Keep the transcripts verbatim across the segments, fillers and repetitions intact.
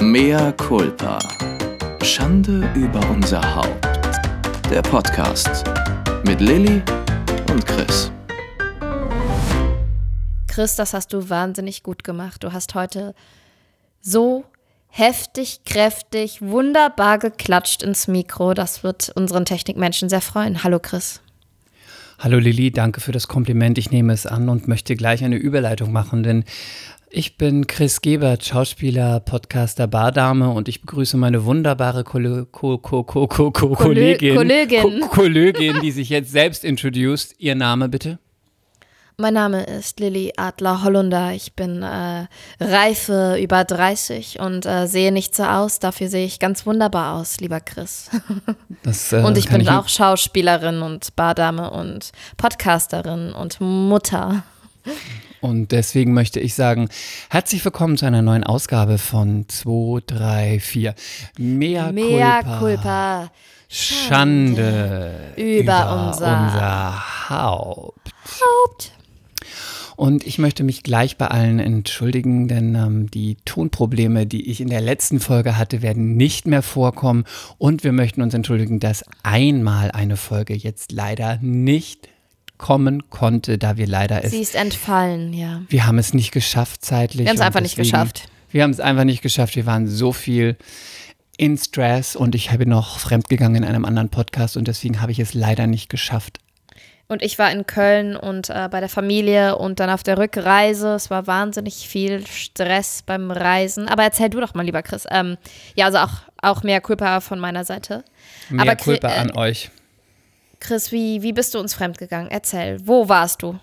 Mea culpa. Schande über unser Haupt. Der Podcast mit Lilly und Chris. Chris, das hast du wahnsinnig gut gemacht. Du hast heute so heftig, kräftig, wunderbar geklatscht ins Mikro. Das wird unseren Technikmenschen sehr freuen. Hallo Chris. Hallo Lilly, danke für das Kompliment. Ich nehme es an und möchte gleich eine Überleitung machen, denn ich bin Chris Gebert, Schauspieler, Podcaster, Bardame und ich begrüße meine wunderbare Kolle- Ko- Ko- Ko- Ko- Ko- Kollegin, Kollegin. Ko- Kollegin, die sich jetzt selbst introduced. Ihr Name bitte? Mein Name ist Lilly Adler-Hollunder. Ich bin äh, reife über dreißig und äh, sehe nicht so aus. Dafür sehe ich ganz wunderbar aus, lieber Chris. Das, äh, und ich bin ich auch Schauspielerin und Bardame und Podcasterin und Mutter. Und deswegen möchte ich sagen, herzlich willkommen zu einer neuen Ausgabe von zwei drei vier. Mea, Mea culpa. culpa. Schande über, über unser, unser Haupt. Haupt. Und ich möchte mich gleich bei allen entschuldigen, denn ähm, die Tonprobleme, die ich in der letzten Folge hatte, werden nicht mehr vorkommen. Und wir möchten uns entschuldigen, dass einmal eine Folge jetzt leider nicht kommen konnte, da wir leider es... Sie ist entfallen, ja. Wir haben es nicht geschafft zeitlich. Wir haben es einfach deswegen, nicht geschafft. Wir haben es einfach nicht geschafft. Wir waren so viel in Stress und ich habe noch fremdgegangen in einem anderen Podcast und deswegen habe ich es leider nicht geschafft. Und ich war in Köln und äh, bei der Familie und dann auf der Rückreise. Es war wahnsinnig viel Stress beim Reisen. Aber erzähl du doch mal, lieber Chris. Ähm, ja, also auch, auch mehr Culpa von meiner Seite. Mehr Aber, Culpa äh, an euch. Chris, wie, wie bist du uns fremdgegangen? Erzähl, wo warst du?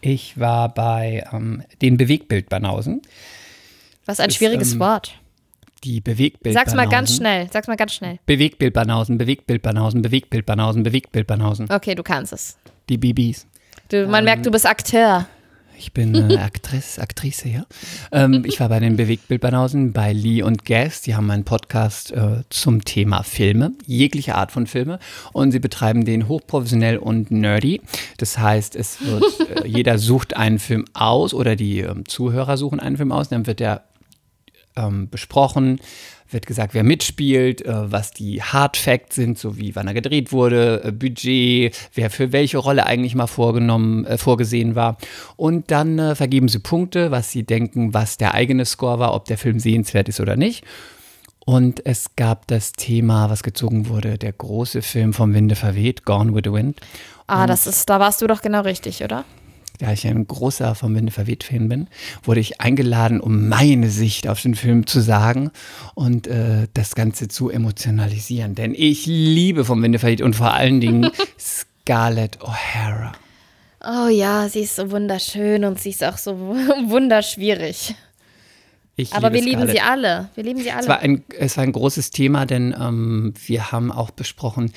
Ich war bei ähm, den Bewegtbildbanausen. Was ein ist, schwieriges ähm, Wort. Die Bewegtbildbanausen. Sag's mal ganz schnell, sag's mal ganz schnell. Bewegtbildbanausen, Bewegtbildbanausen, Bewegtbildbanausen, Bewegtbildbanausen. Okay, du kannst es. Die B Bs. Du, man ähm, merkt, du bist Akteur. Ich bin äh, Aktrice, Aktrice, ja. Ähm, ich war bei den Bewegtbildbanausen bei Lee und Guess. Die haben einen Podcast äh, zum Thema Filme, jegliche Art von Filme. Und sie betreiben den hochprofessionell und nerdy. Das heißt, es wird, äh, jeder sucht einen Film aus oder die äh, Zuhörer suchen einen Film aus. Dann wird der ähm, besprochen, wird gesagt, wer mitspielt, äh, was die Hard Facts sind, so wie wann er gedreht wurde, äh, Budget, wer für welche Rolle eigentlich mal vorgenommen, äh, vorgesehen war. Und dann äh, vergeben sie Punkte, was sie denken, was der eigene Score war, ob der Film sehenswert ist oder nicht. Und es gab das Thema, was gezogen wurde, der große Film vom Winde verweht, Gone with the Wind. Ah, und das ist, da warst du doch genau richtig, oder? Da ich ein großer vom Winde verweht Fan bin, wurde ich eingeladen, um meine Sicht auf den Film zu sagen und äh, das Ganze zu emotionalisieren. Denn ich liebe vom Winde verweht und vor allen Dingen Scarlett O'Hara. Oh ja, sie ist so wunderschön und sie ist auch so wunderschwierig. Ich Aber liebe wir Scarlett. lieben sie alle. Wir lieben sie alle. Es war ein, es war ein großes Thema, denn ähm, wir haben auch besprochen,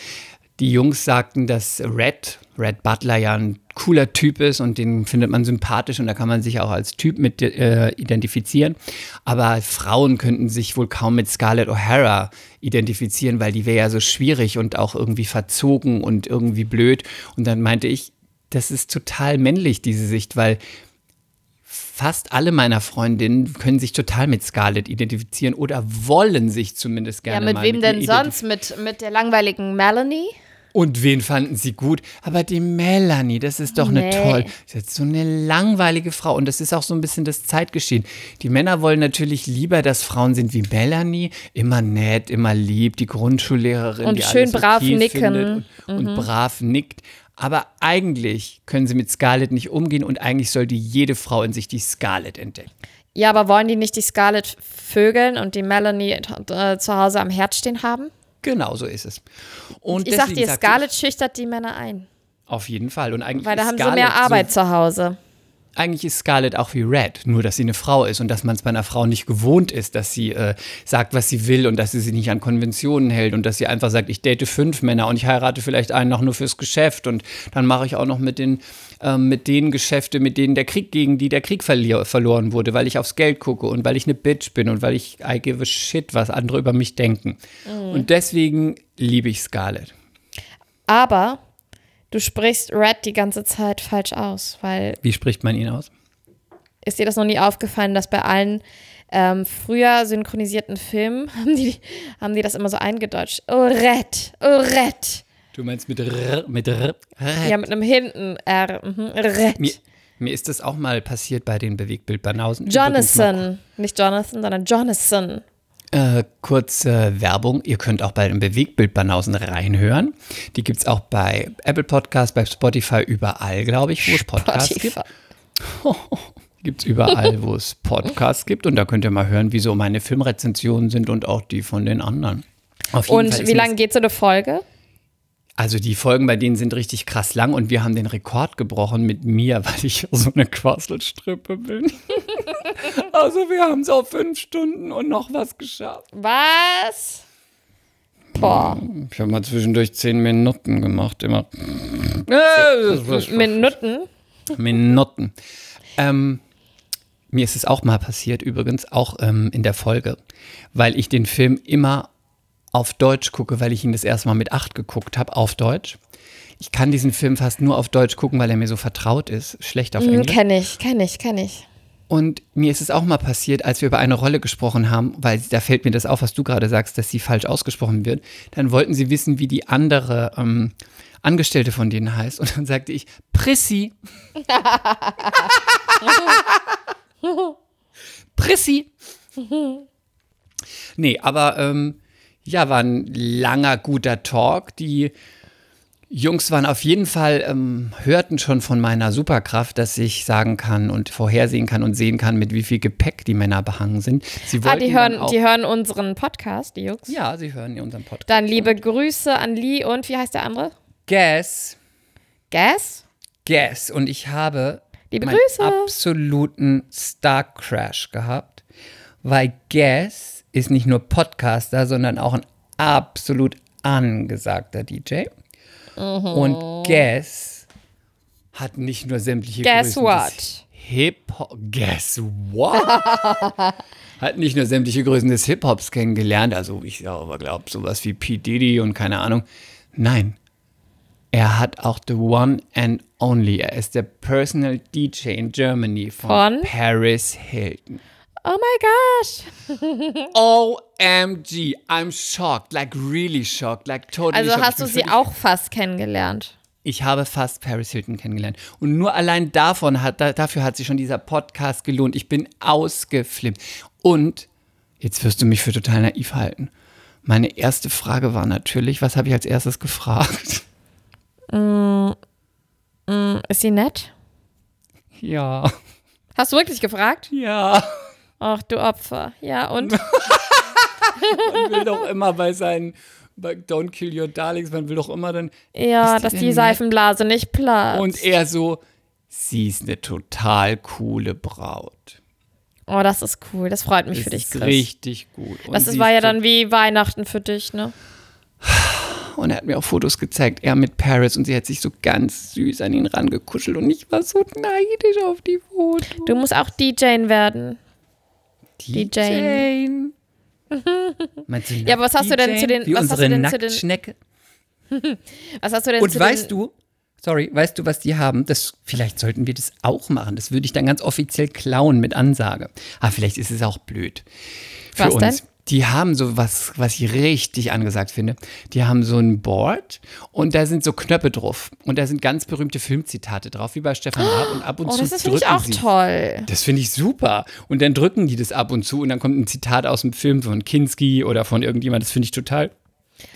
die Jungs sagten, dass Rhett, Rhett Butler ja ein cooler Typ ist und den findet man sympathisch und da kann man sich auch als Typ mit äh, identifizieren. Aber Frauen könnten sich wohl kaum mit Scarlett O'Hara identifizieren, weil die wäre ja so schwierig und auch irgendwie verzogen und irgendwie blöd. Und dann meinte ich, das ist total männlich, diese Sicht, weil fast alle meiner Freundinnen können sich total mit Scarlett identifizieren oder wollen sich zumindest gerne mal mit ihr identifizieren. Ja, mit wem denn sonst? Mit, mit der langweiligen Melanie? Und wen fanden sie gut? Aber die Melanie, das ist doch eine nee. toll, ist jetzt so eine langweilige Frau. Und das ist auch so ein bisschen das Zeitgeschehen. Die Männer wollen natürlich lieber, dass Frauen sind wie Melanie. Immer nett, immer lieb, die Grundschullehrerin, und die schön alles brav okay nicken. findet und, mhm. und brav nickt. Aber eigentlich können sie mit Scarlett nicht umgehen und eigentlich soll die jede Frau in sich die Scarlett entdecken. Ja, aber wollen die nicht die Scarlett vögeln und die Melanie äh, zu Hause am Herd stehen haben? Genau, so ist es. Und ich sag dir, Scarlett schüchtert die Männer ein. Auf jeden Fall. Und eigentlich Weil da haben Scarlett sie mehr Arbeit so, zu Hause. Eigentlich ist Scarlett auch wie Red, nur dass sie eine Frau ist und dass man es bei einer Frau nicht gewohnt ist, dass sie äh, sagt, was sie will und dass sie sich nicht an Konventionen hält und dass sie einfach sagt, ich date fünf Männer und ich heirate vielleicht einen noch nur fürs Geschäft und dann mache ich auch noch mit den, äh, mit den Geschäfte, mit denen der Krieg, gegen die der Krieg verli- verloren wurde, weil ich aufs Geld gucke und weil ich eine Bitch bin und weil ich I give a shit, was andere über mich denken. Mhm. Und deswegen liebe ich Scarlett. Aber du sprichst Red die ganze Zeit falsch aus, weil... Wie spricht man ihn aus? Ist dir das noch nie aufgefallen, dass bei allen Ähm, früher synchronisierten Filmen haben die, haben die das immer so eingedeutscht. Oh, Rhett, oh, Rhett. Du meinst mit R, mit R, Rhett. Ja, mit einem hinten R, mhm, Rhett. Mir, mir ist das auch mal passiert bei den Bewegtbildbanausen. Jonathan, nicht Jonathan, sondern Jonathan. Äh, kurze Werbung, ihr könnt auch bei den Bewegtbildbanausen reinhören. Die gibt es auch bei Apple Podcasts, bei Spotify, überall, glaube ich, wo es Podcasts gibt. Oh, gibt es überall, wo es Podcasts gibt. Und da könnt ihr mal hören, wie so meine Filmrezensionen sind und auch die von den anderen. Auf jeden Fall. Und wie lange geht so eine Folge? Also die Folgen bei denen sind richtig krass lang und wir haben den Rekord gebrochen mit mir, weil ich so eine Quasselstrippe bin. Also wir haben es auf fünf Stunden und noch was geschafft. Was? Boah. Ich habe mal zwischendurch zehn Minuten gemacht, immer. Minuten? Minuten. Ähm, mir ist es auch mal passiert, übrigens, auch ähm, in der Folge, weil ich den Film immer auf Deutsch gucke, weil ich ihn das erste Mal mit acht geguckt habe, auf Deutsch. Ich kann diesen Film fast nur auf Deutsch gucken, weil er mir so vertraut ist, schlecht auf Englisch. Kenn ich, kenn ich, kenn ich. Und mir ist es auch mal passiert, als wir über eine Rolle gesprochen haben, weil da fällt mir das auf, was du gerade sagst, dass sie falsch ausgesprochen wird, dann wollten sie wissen, wie die andere ähm, Angestellte von denen heißt. Und dann sagte ich, Prissi. Prissi. Nee, aber ähm, ja, war ein langer, guter Talk. Die Jungs waren auf jeden Fall, ähm, hörten schon von meiner Superkraft, dass ich sagen kann und vorhersehen kann und sehen kann, mit wie viel Gepäck die Männer behangen sind. Sie ah, die hören, auch, die hören unseren Podcast, die Jungs? Ja, sie hören unseren Podcast. Dann liebe Grüße an Lee und wie heißt der andere? Guess. Guess? Guess. Und ich habe liebe meinen Grüße. absoluten Star Crash gehabt, weil Guess ist nicht nur Podcaster, sondern auch ein absolut angesagter D J. Mhm. Und Guess hat nicht nur sämtliche Guess Größen what? des Hip-Hop... Guess what? Hat nicht nur sämtliche Größen des Hip-Hops kennengelernt, also ich glaube sowas wie P. Diddy und keine Ahnung. Nein, er hat auch the one and only. Er ist der Personal D J in Germany von, von? Paris Hilton. Oh my gosh. O M G, I'm shocked, like really shocked, like totally also shocked. Also hast du sie auch fast kennengelernt? Ich habe fast Paris Hilton kennengelernt. Und nur allein davon hat, dafür hat sich schon dieser Podcast gelohnt. Ich bin ausgeflippt. Und jetzt wirst du mich für total naiv halten. Meine erste Frage war natürlich, was habe ich als erstes gefragt? Mm, mm, ist sie nett? Ja. Hast du wirklich gefragt? Ja. Ach, du Opfer. Ja, und? Man will doch immer bei seinen bei Don't Kill Your Darlings, man will doch immer dann... Ja, dass die Seifenblase nicht platzt. Und er so, sie ist eine total coole Braut. Oh, das ist cool. Das freut mich für dich, Chris. Richtig gut. Das war ja dann wie Weihnachten für dich, ne? Und er hat mir auch Fotos gezeigt, er mit Paris und sie hat sich so ganz süß an ihn rangekuschelt und ich war so neidisch auf die Fotos. Du musst auch D J werden. Die, die Jane. Jane. Meinst du, ja, aber was hast du denn zu den... Wie was unsere hast du denn Nacktschnecke. Was hast du denn und zu den... Und weißt du, sorry, weißt du, was die haben? Das, vielleicht sollten wir das auch machen. Das würde ich dann ganz offiziell klauen mit Ansage. Ah, vielleicht ist es auch blöd. Für was uns. Denn? Die haben so was, was ich richtig angesagt finde. Die haben so ein Board und da sind so Knöpfe drauf. Und da sind ganz berühmte Filmzitate drauf, wie bei Stefan Raab. Und ab und oh, zu das drücken sie. Das finde ich auch toll. Das finde ich super. Und dann drücken die das ab und zu und dann kommt ein Zitat aus dem Film von Kinski oder von irgendjemand. Das finde ich total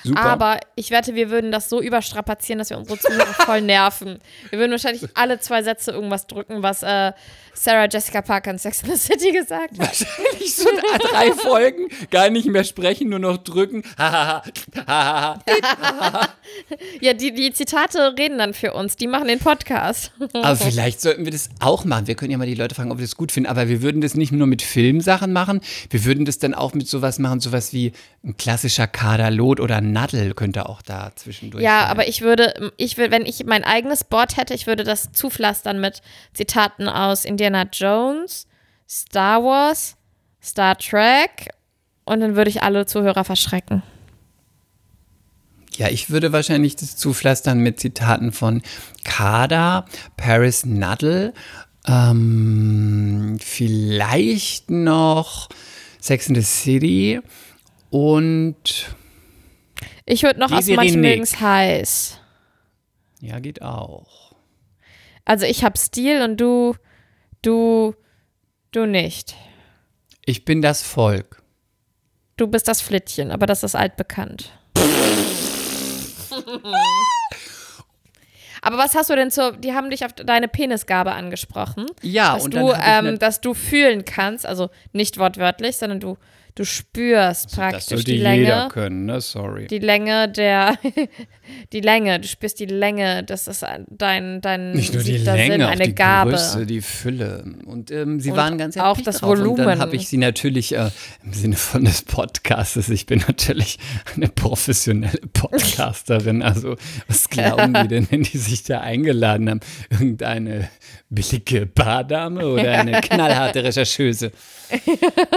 super. Aber ich wette, wir würden das so überstrapazieren, dass wir unsere Zuhörer voll nerven. Wir würden wahrscheinlich alle zwei Sätze irgendwas drücken, was äh, Sarah Jessica Parker in Sex and the City gesagt hat. Wahrscheinlich so drei Folgen, gar nicht mehr sprechen, nur noch drücken. Ja, die, die Zitate reden dann für uns, die machen den Podcast. Aber vielleicht sollten wir das auch machen. Wir können ja mal die Leute fragen, ob wir das gut finden. Aber wir würden das nicht nur mit Filmsachen machen, wir würden das dann auch mit sowas machen, sowas wie ein klassischer Kaderlot oder Nadel könnte auch da zwischendurch ja, sein. Aber ich würde, ich würde, wenn ich mein eigenes Board hätte, ich würde das zupflastern mit Zitaten aus Indiana Jones, Star Wars, Star Trek und dann würde ich alle Zuhörer verschrecken. Ja, ich würde wahrscheinlich das zupflastern mit Zitaten von Kada, Paris Nuttall, ähm, vielleicht noch Sex and the City und ich würde noch aus manchen nirgends heiß. Ja, geht auch. Also ich habe Stil und du, du, du nicht. Ich bin das Volk. Du bist das Flittchen, aber das ist altbekannt. Aber was hast du denn zur, die haben dich auf deine Penisgabe angesprochen. Ja, dass und du, dann ähm, dass du fühlen kannst, also nicht wortwörtlich, sondern du, du spürst also, praktisch das die Länge. Jeder können, ne? Sorry. Die Länge der, die Länge, du spürst die Länge, das ist dein, dein nicht nur die Länge, Sinn, auch eine die Gabe. Größe, die Fülle. Und ähm, sie und waren ganz auch das drauf. Volumen. Und dann habe ich sie natürlich äh, im Sinne von des Podcastes, ich bin natürlich eine professionelle Podcasterin, also was glauben die denn, wenn die sich da eingeladen haben? Irgendeine billige Bardame oder eine knallharte Rechercheuse?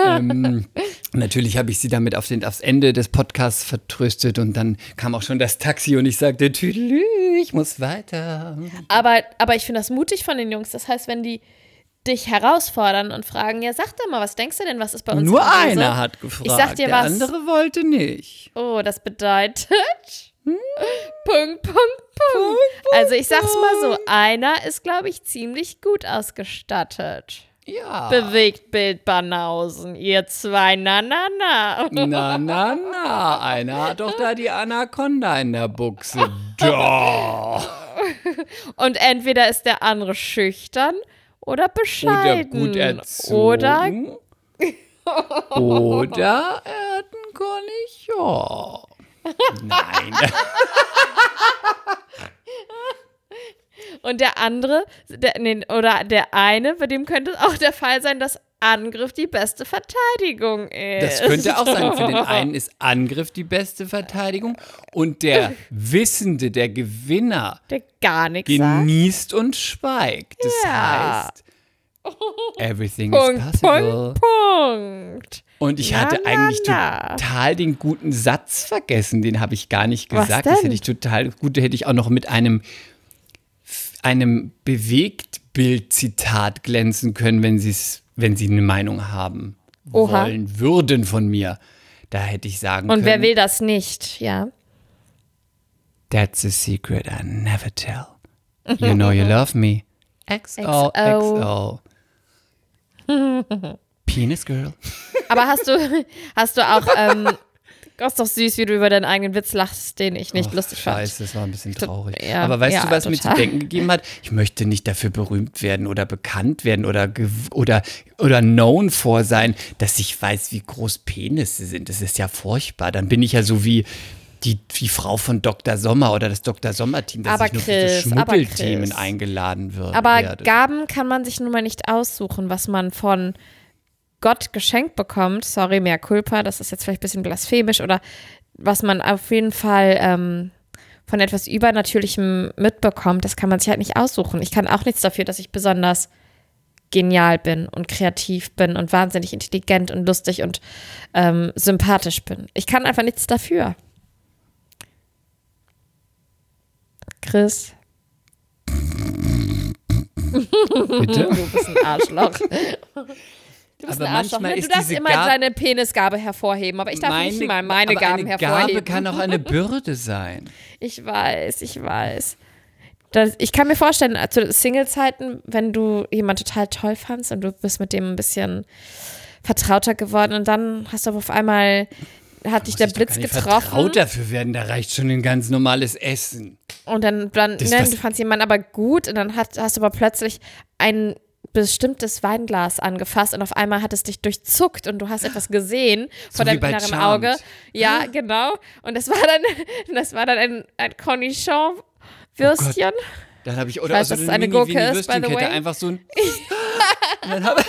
ähm, natürlich habe ich sie damit auf den, aufs Ende des Podcasts vertröstet und dann kam auch schon das Taxi und ich sagte, tüdelü, ich muss weiter. Aber, aber ich finde das mutig von den Jungs. Das heißt, wenn die dich herausfordern und fragen, ja, sag doch mal, was denkst du denn, was ist bei uns? Nur einer Hause? Hat gefragt, ich sag dir der was. Andere wollte nicht. Oh, das bedeutet... Hm? Punkt, Punkt, Punkt, Punkt. Also ich sag's mal so, einer ist, glaube ich, ziemlich gut ausgestattet. Ja. Bewegtbildbanausen, ihr zwei, na, na, na. Na, na, na, einer hat doch da die Anaconda in der Buchse. Doch. Und entweder ist der andere schüchtern oder bescheiden. Oder gut erzogen. Oder, oder er hat einen Cornichon. Nein. Und der andere, der, nee, oder der eine, bei dem könnte auch der Fall sein, dass Angriff die beste Verteidigung ist. Das könnte auch sein. Für den einen ist Angriff die beste Verteidigung und der Wissende, der Gewinner, der gar nichts genießt sagt. Und schweigt. Das ja. heißt, everything Punkt, is possible. Punkt, Punkt. Und ich na, hatte eigentlich na, na. total den guten Satz vergessen, den habe ich gar nicht gesagt. Das hätte ich total gut, hätte ich auch noch mit einem, einem Bewegtbild-Zitat glänzen können, wenn, wenn sie eine Meinung haben Oha. wollen würden von mir. Da hätte ich sagen Und können. Und wer will das nicht, ja? That's a secret I never tell. You know you love me. X O X O. X O. Penis Girl. Aber hast du, hast du auch, ähm, das ist doch süß, wie du über deinen eigenen Witz lachst, den ich nicht Och, lustig fand. Scheiße, das war ein bisschen traurig. To- ja, aber weißt ja, du, was total. Mir zu denken gegeben hat? Ich möchte nicht dafür berühmt werden oder bekannt werden oder, gew- oder, oder known for sein, dass ich weiß, wie groß Penisse sind. Das ist ja furchtbar. Dann bin ich ja so wie die, die Frau von Doktor Sommer oder das Doktor Sommer-Team, dass aber ich nur Chris, für so Schmuddelthemen eingeladen wird. Aber werde. Gaben kann man sich nun mal nicht aussuchen, was man von Gott geschenkt bekommt, sorry, mea culpa, das ist jetzt vielleicht ein bisschen blasphemisch, oder was man auf jeden Fall ähm, von etwas Übernatürlichem mitbekommt, das kann man sich halt nicht aussuchen. Ich kann auch nichts dafür, dass ich besonders genial bin und kreativ bin und wahnsinnig intelligent und lustig und ähm, sympathisch bin. Ich kann einfach nichts dafür. Chris? Bitte? Du bist ein Arschloch. Du bist aber ein Arschloch. Manchmal du ist darfst diese immer Gab- deine Penisgabe hervorheben, aber ich darf meine, nicht mal meine Gaben eine hervorheben. Gabe kann auch eine Bürde sein. Ich weiß, ich weiß. Das, ich kann mir vorstellen, zu Single-Zeiten, wenn du jemanden total toll fandst und du bist mit dem ein bisschen vertrauter geworden und dann hast du auf einmal, hat da dich der Blitz getroffen. Vertraut dafür werden, da reicht schon ein ganz normales Essen. Und dann, dann ne, du fandst jemanden aber gut und dann hast, hast du aber plötzlich einen bestimmtes Weinglas angefasst und auf einmal hat es dich durchzuckt und du hast etwas gesehen so vor deinem inneren Auge. Ja, genau. Und das war dann, das war dann ein, ein Cornichon-Würstchen. Oh, dann habe ich, oder ich weiß, also eine Gurke, einfach so ein... und dann habe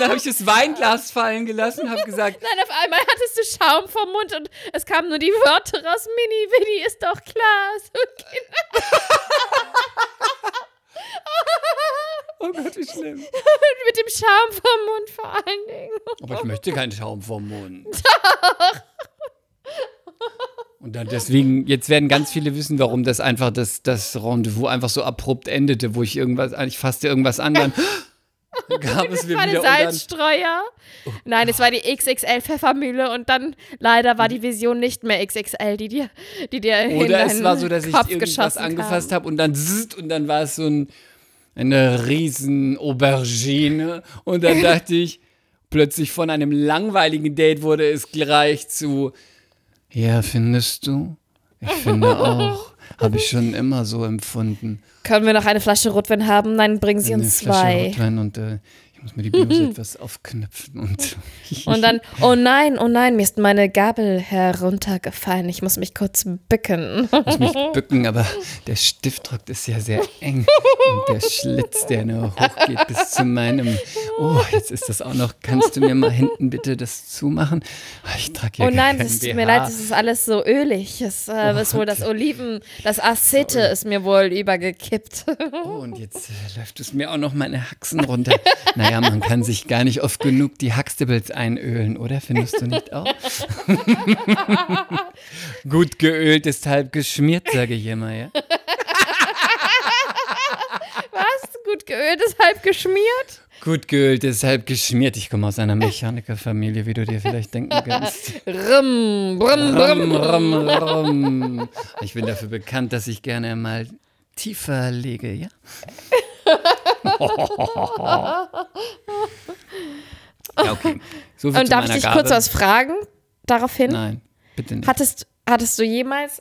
hab ich das Weinglas fallen gelassen und habe gesagt... Nein, auf einmal hattest du Schaum vom Mund und es kamen nur die Wörter raus. Mini, Winnie, ist doch klar. So, genau. Oh Gott, wie schlimm. Mit dem Schaum vom Mund vor allen Dingen. Aber ich möchte keinen Schaum vom Mund. Doch. Und dann deswegen, jetzt werden ganz viele wissen, warum das einfach, das, das Rendezvous einfach so abrupt endete, wo ich irgendwas, ich fasste irgendwas an, dann gab es mir war wieder. Das war eine Salzstreuer. Dann, oh. Nein, es war die X X L-Pfeffermühle und dann leider war die Vision nicht mehr X X L, die dir, die dir in den Kopf geschossen hat. Oder es war so, dass ich irgendwas angefasst habe und dann zzt, und dann war es so ein, eine riesen Aubergine und dann dachte ich, plötzlich von einem langweiligen Date wurde es gleich zu, ja, findest du? Ich finde auch. Habe ich schon immer so empfunden. Können wir noch eine Flasche Rotwein haben? Nein, bringen Sie eine uns Flasche zwei. Rotwein und äh, ich muss mir die Bluse etwas aufknüpfen. Und, und dann, oh nein, oh nein, mir ist meine Gabel heruntergefallen. Ich muss mich kurz bücken. Ich muss mich bücken, aber der Stiftdruck ist ja sehr eng. Und der Schlitz, der nur hochgeht bis zu meinem, oh, jetzt ist das auch noch, kannst du mir mal hinten bitte das zumachen? Ich trage ja oh nein, es tut mir leid, es ist alles so ölig. Es äh, oh, ist wohl das Oliven, das Acete ist mir wohl übergekippt. Oh, und jetzt äh, läuft es mir auch noch meine Haxen runter. Naja, man kann sich gar nicht oft genug die Huxtables einölen, oder? Findest du nicht auch? Gut geölt ist halb geschmiert, sage ich immer, ja? Was? Gut geölt ist halb geschmiert? Gut geölt ist halb geschmiert. Ich komme aus einer Mechanikerfamilie, wie du dir vielleicht denken kannst. Rimm, brumm, brumm, brumm, brumm. Ich bin dafür bekannt, dass ich gerne mal tiefer lege, ja? Ja, okay. So viel. Und darf ich dich Gabe. kurz was fragen daraufhin? Nein, bitte nicht. Hattest, hattest du jemals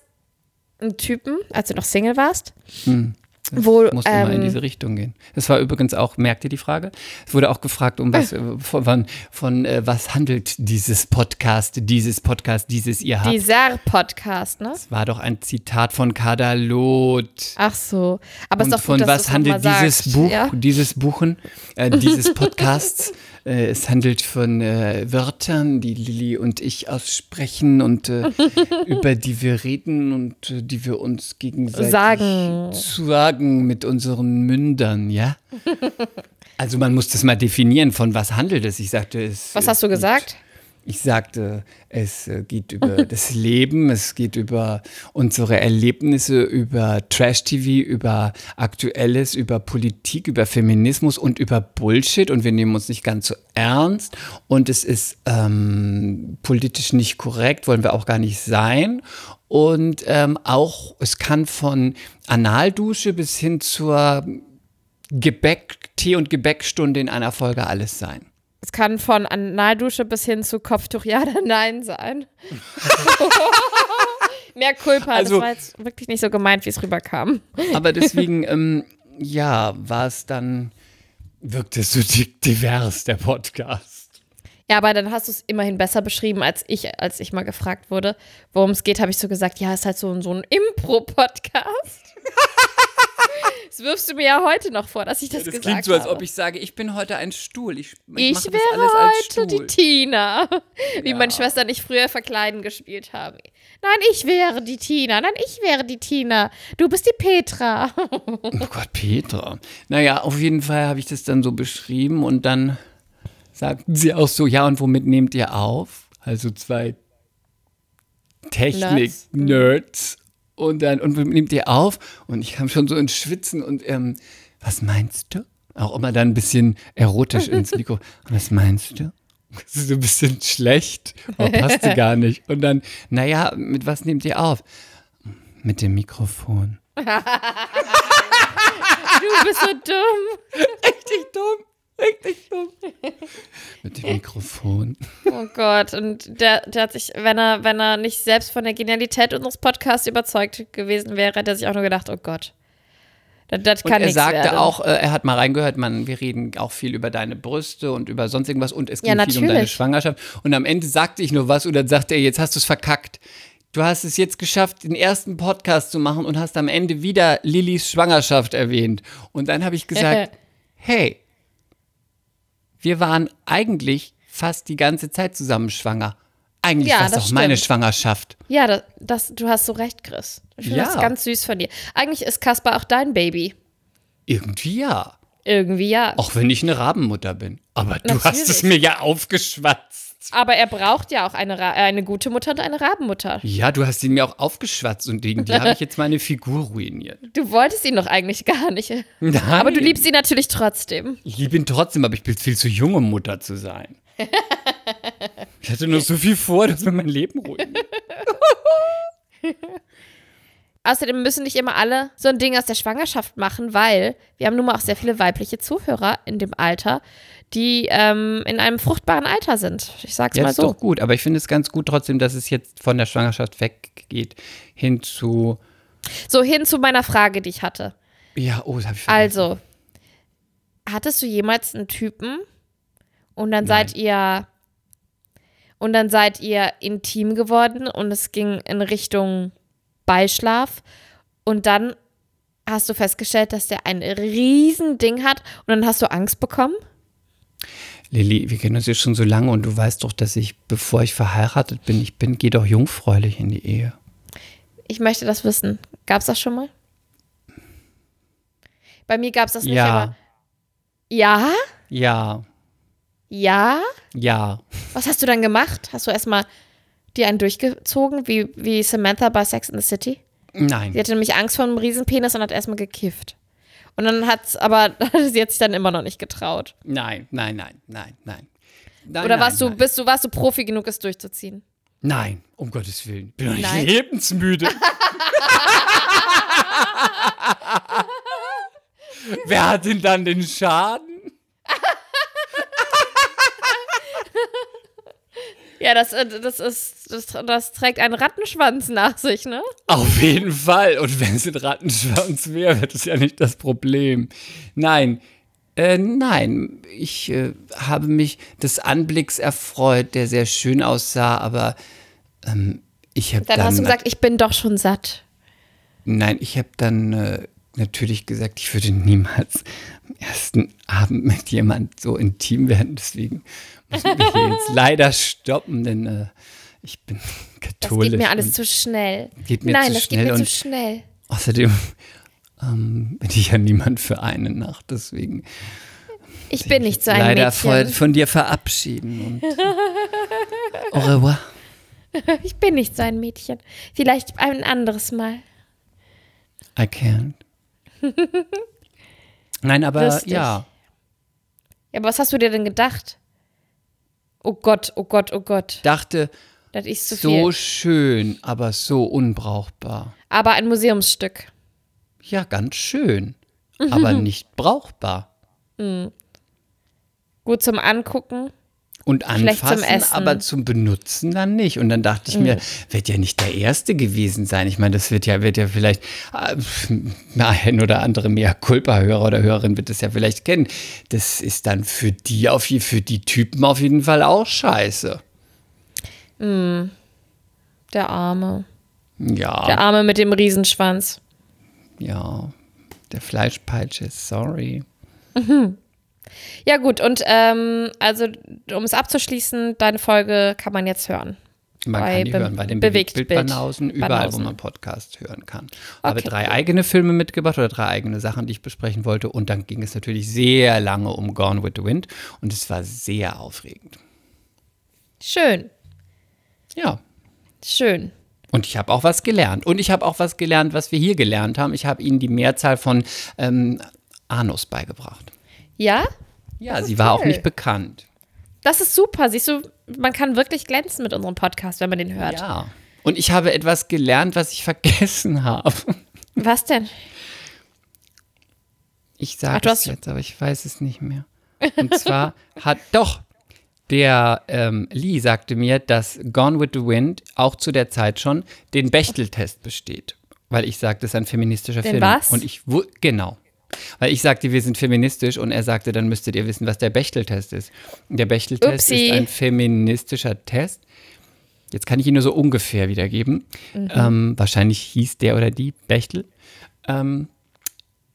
einen Typen, als du noch Single warst? Hm. Das wo, musste ähm, mal in diese Richtung gehen. Es war übrigens auch, merkt ihr die Frage? Es wurde auch gefragt, um was, äh. von, von, von äh, was handelt dieses Podcast, dieses Podcast, dieses ihr habt. Dieser Podcast, ne? Es war doch ein Zitat von Kadalot. Ach so. Aber es ist doch gut, dass es nochmal sagt. Und von was handelt dieses Buch, ja? dieses Buchen, äh, dieses Podcasts? äh, es handelt von äh, Wörtern, die Lilly und ich aussprechen und äh, über die wir reden und äh, die wir uns gegenseitig sagen. Sagen. Mit unseren Mündern, ja? Also man muss das mal definieren, von was handelt es? Ich sagte, es. Was hast du gesagt? Ich sagte, es geht über das Leben, es geht über unsere Erlebnisse, über Trash-T V, über Aktuelles, über Politik, über Feminismus und über Bullshit und wir nehmen uns nicht ganz so ernst und es ist ähm, politisch nicht korrekt, wollen wir auch gar nicht sein. Und ähm, auch, es kann von Analdusche bis hin zur Gebäck, Tee- und Gebäckstunde in einer Folge alles sein. Es kann von Analdusche bis hin zu Kopftuch ja oder nein sein. Mehr Culpa, also, das war jetzt wirklich nicht so gemeint, wie es rüberkam. Aber deswegen, ähm, ja, war es dann, wirkte es so divers, der Podcast. Ja, aber dann hast du es immerhin besser beschrieben, als ich, als ich mal gefragt wurde, worum es geht, habe ich so gesagt, ja, es ist halt so, so ein Impro-Podcast. Das wirfst du mir ja heute noch vor, dass ich das, ja, das gesagt habe. Das klingt so, als ob ich sage, ich bin heute ein Stuhl. Ich, ich, ich mache das alles als Stuhl. Ich wäre heute die Tina, wie ja. meine Schwester und ich früher verkleiden gespielt haben. Nein, ich wäre die Tina. Nein, ich wäre die Tina. Du bist die Petra. Oh Gott, Petra. Naja, auf jeden Fall habe ich das dann so beschrieben und dann sagten sie auch so, ja, und womit nehmt ihr auf? Also zwei Technik-Nerds. Und dann, und womit nehmt ihr auf? Und ich kam schon so ins Schwitzen und, ähm, was meinst du? Auch immer dann ein bisschen erotisch ins Mikro. Was meinst du? Das ist so ein bisschen schlecht. Oh, passte gar nicht. Und dann, naja, mit was nehmt ihr auf? Mit dem Mikrofon. Du bist so dumm. Richtig dumm. Richtig dumm. Mit dem Mikrofon. Oh Gott, und der, der hat sich, wenn er, wenn er nicht selbst von der Genialität unseres Podcasts überzeugt gewesen wäre, hätte er sich auch nur gedacht, oh Gott, das, das kann nichts werden. Und er sagte auch, äh, er hat mal reingehört, man, wir reden auch viel über deine Brüste und über sonst irgendwas und es ging ja viel um deine Schwangerschaft. Und am Ende sagte ich nur was und dann sagte er, jetzt hast du es verkackt. Du hast es jetzt geschafft, den ersten Podcast zu machen und hast am Ende wieder Lillys Schwangerschaft erwähnt. Und dann habe ich gesagt, hey, wir waren eigentlich fast die ganze Zeit zusammen schwanger. Eigentlich ja, war es auch stimmt. meine Schwangerschaft. Ja, das, das, du hast so recht, Chris. Ich finde ja. das ganz süß von dir. Eigentlich ist Kasper auch dein Baby. Irgendwie ja. Irgendwie ja. Auch wenn ich eine Rabenmutter bin. Aber Natürlich. Du hast es mir ja aufgeschwatzt. Aber er braucht ja auch eine, Ra- eine gute Mutter und eine Rabenmutter. Ja, du hast ihn mir auch aufgeschwatzt und irgendwie habe ich jetzt meine Figur ruiniert. Du wolltest ihn doch eigentlich gar nicht. Nein. Aber du liebst ihn natürlich trotzdem. Ich liebe ihn trotzdem, aber ich bin viel zu jung, um Mutter zu sein. Ich hatte nur so viel vor, dass mir mein Leben ruiniert. Außerdem müssen nicht immer alle so ein Ding aus der Schwangerschaft machen, weil wir haben nun mal auch sehr viele weibliche Zuhörer in dem Alter, die ähm, in einem fruchtbaren Alter sind. Ich sag's ja, mal so. Das ist doch gut, aber ich finde es ganz gut trotzdem, dass es jetzt von der Schwangerschaft weggeht hin zu... So, hin zu meiner Frage, die ich hatte. Ja, oh, das habe ich vergessen. Also, hattest du jemals einen Typen und dann Nein. seid ihr... Und dann seid ihr intim geworden und es ging in Richtung Beischlaf. Und dann hast du festgestellt, dass der ein Riesending hat und dann hast du Angst bekommen? Lilly, wir kennen uns jetzt schon so lange und du weißt doch, dass ich, bevor ich verheiratet bin, ich bin, gehe doch jungfräulich in die Ehe. Ich möchte das wissen. Gab's das schon mal? Bei mir gab's das nicht, ja. aber... Ja? Ja. Ja? Ja. Was hast du dann gemacht? Hast du erstmal dir einen durchgezogen, wie, wie Samantha bei Sex and the City? Nein. Sie hatte nämlich Angst vor einem Riesenpenis und hat erstmal gekifft. Und dann hat's, aber sie hat sich dann immer noch nicht getraut. Nein, nein, nein, nein, nein. nein Oder warst nein, du, nein. Bist du, warst du Profi genug, es durchzuziehen? Nein, um Gottes Willen. Bin doch nicht nein. lebensmüde. Wer hat denn dann den Schaden? Ja, das, das, ist, das, das trägt einen Rattenschwanz nach sich, ne? Auf jeden Fall. Und wenn es ein Rattenschwanz wäre, wäre das ja nicht das Problem. Nein, äh, nein. Ich äh, habe mich des Anblicks erfreut, der sehr schön aussah, aber ähm, ich habe dann... Dann hast du gesagt, ich bin doch schon satt. Nein, ich habe dann äh, natürlich gesagt, ich würde niemals am ersten Abend mit jemand so intim werden, deswegen... Ich muss mich hier jetzt leider stoppen, denn äh, ich bin katholisch. Das geht mir alles zu schnell. Geht mir Nein, zu das schnell geht mir zu schnell. Außerdem ähm, bin ich ja niemand für eine Nacht, deswegen. Ich bin nicht so ein Mädchen. Leider voll von dir verabschieden und au revoir. Ich bin nicht so ein Mädchen. Vielleicht ein anderes Mal. I can't. Nein, aber Lustig. ja. Ja, aber was hast du dir denn gedacht? Oh Gott, oh Gott, oh Gott. Dachte, das ist zu viel. So schön, aber so unbrauchbar. Aber ein Museumsstück. Ja, ganz schön, mhm. aber nicht brauchbar. Mhm. Gut zum Angucken. Und anfassen, zum Essen. Aber zum Benutzen dann nicht. Und dann dachte ich mhm. mir, wird ja nicht der Erste gewesen sein. Ich meine, das wird ja, wird ja vielleicht, äh, ein oder andere mehr Culpa-Hörer oder Hörerin wird das ja vielleicht kennen. Das ist dann für die, auf, für die Typen auf jeden Fall auch scheiße. Mhm. Der Arme. Ja. Der Arme mit dem Riesenschwanz. Ja, der Fleischpeitsche, sorry. Mhm. Ja gut, und ähm, also um es abzuschließen, deine Folge kann man jetzt hören. Man bei kann die Be- hören, bei dem Bewegtbildbanausen, überall, wo man Podcast hören kann. Okay. Habe drei eigene Filme mitgebracht oder drei eigene Sachen, die ich besprechen wollte. Und dann ging es natürlich sehr lange um Gone with the Wind und es war sehr aufregend. Schön. Ja. Schön. Und ich habe auch was gelernt. Und ich habe auch was gelernt, was wir hier gelernt haben. Ich habe Ihnen die Mehrzahl von ähm, Anus beigebracht. Ja? Ja, sie war auch nicht bekannt. Das ist super. Siehst du, man kann wirklich glänzen mit unserem Podcast, wenn man den hört. Ja. Und ich habe etwas gelernt, was ich vergessen habe. Was denn? Ich sage es jetzt, aber ich weiß es nicht mehr. Und zwar hat doch der ähm, Lee sagte mir, dass Gone with the Wind auch zu der Zeit schon den Bechdel-Test besteht. Weil ich sagte, das ist ein feministischer Film. Den was? Und ich, wu- genau. Weil ich sagte, wir sind feministisch und er sagte, dann müsstet ihr wissen, was der Bechdel-Test ist. Der Bechdel-Test Upsi. Ist ein feministischer Test. Jetzt kann ich ihn nur so ungefähr wiedergeben. Mhm. Ähm, wahrscheinlich hieß der oder die Bechdel. Ähm,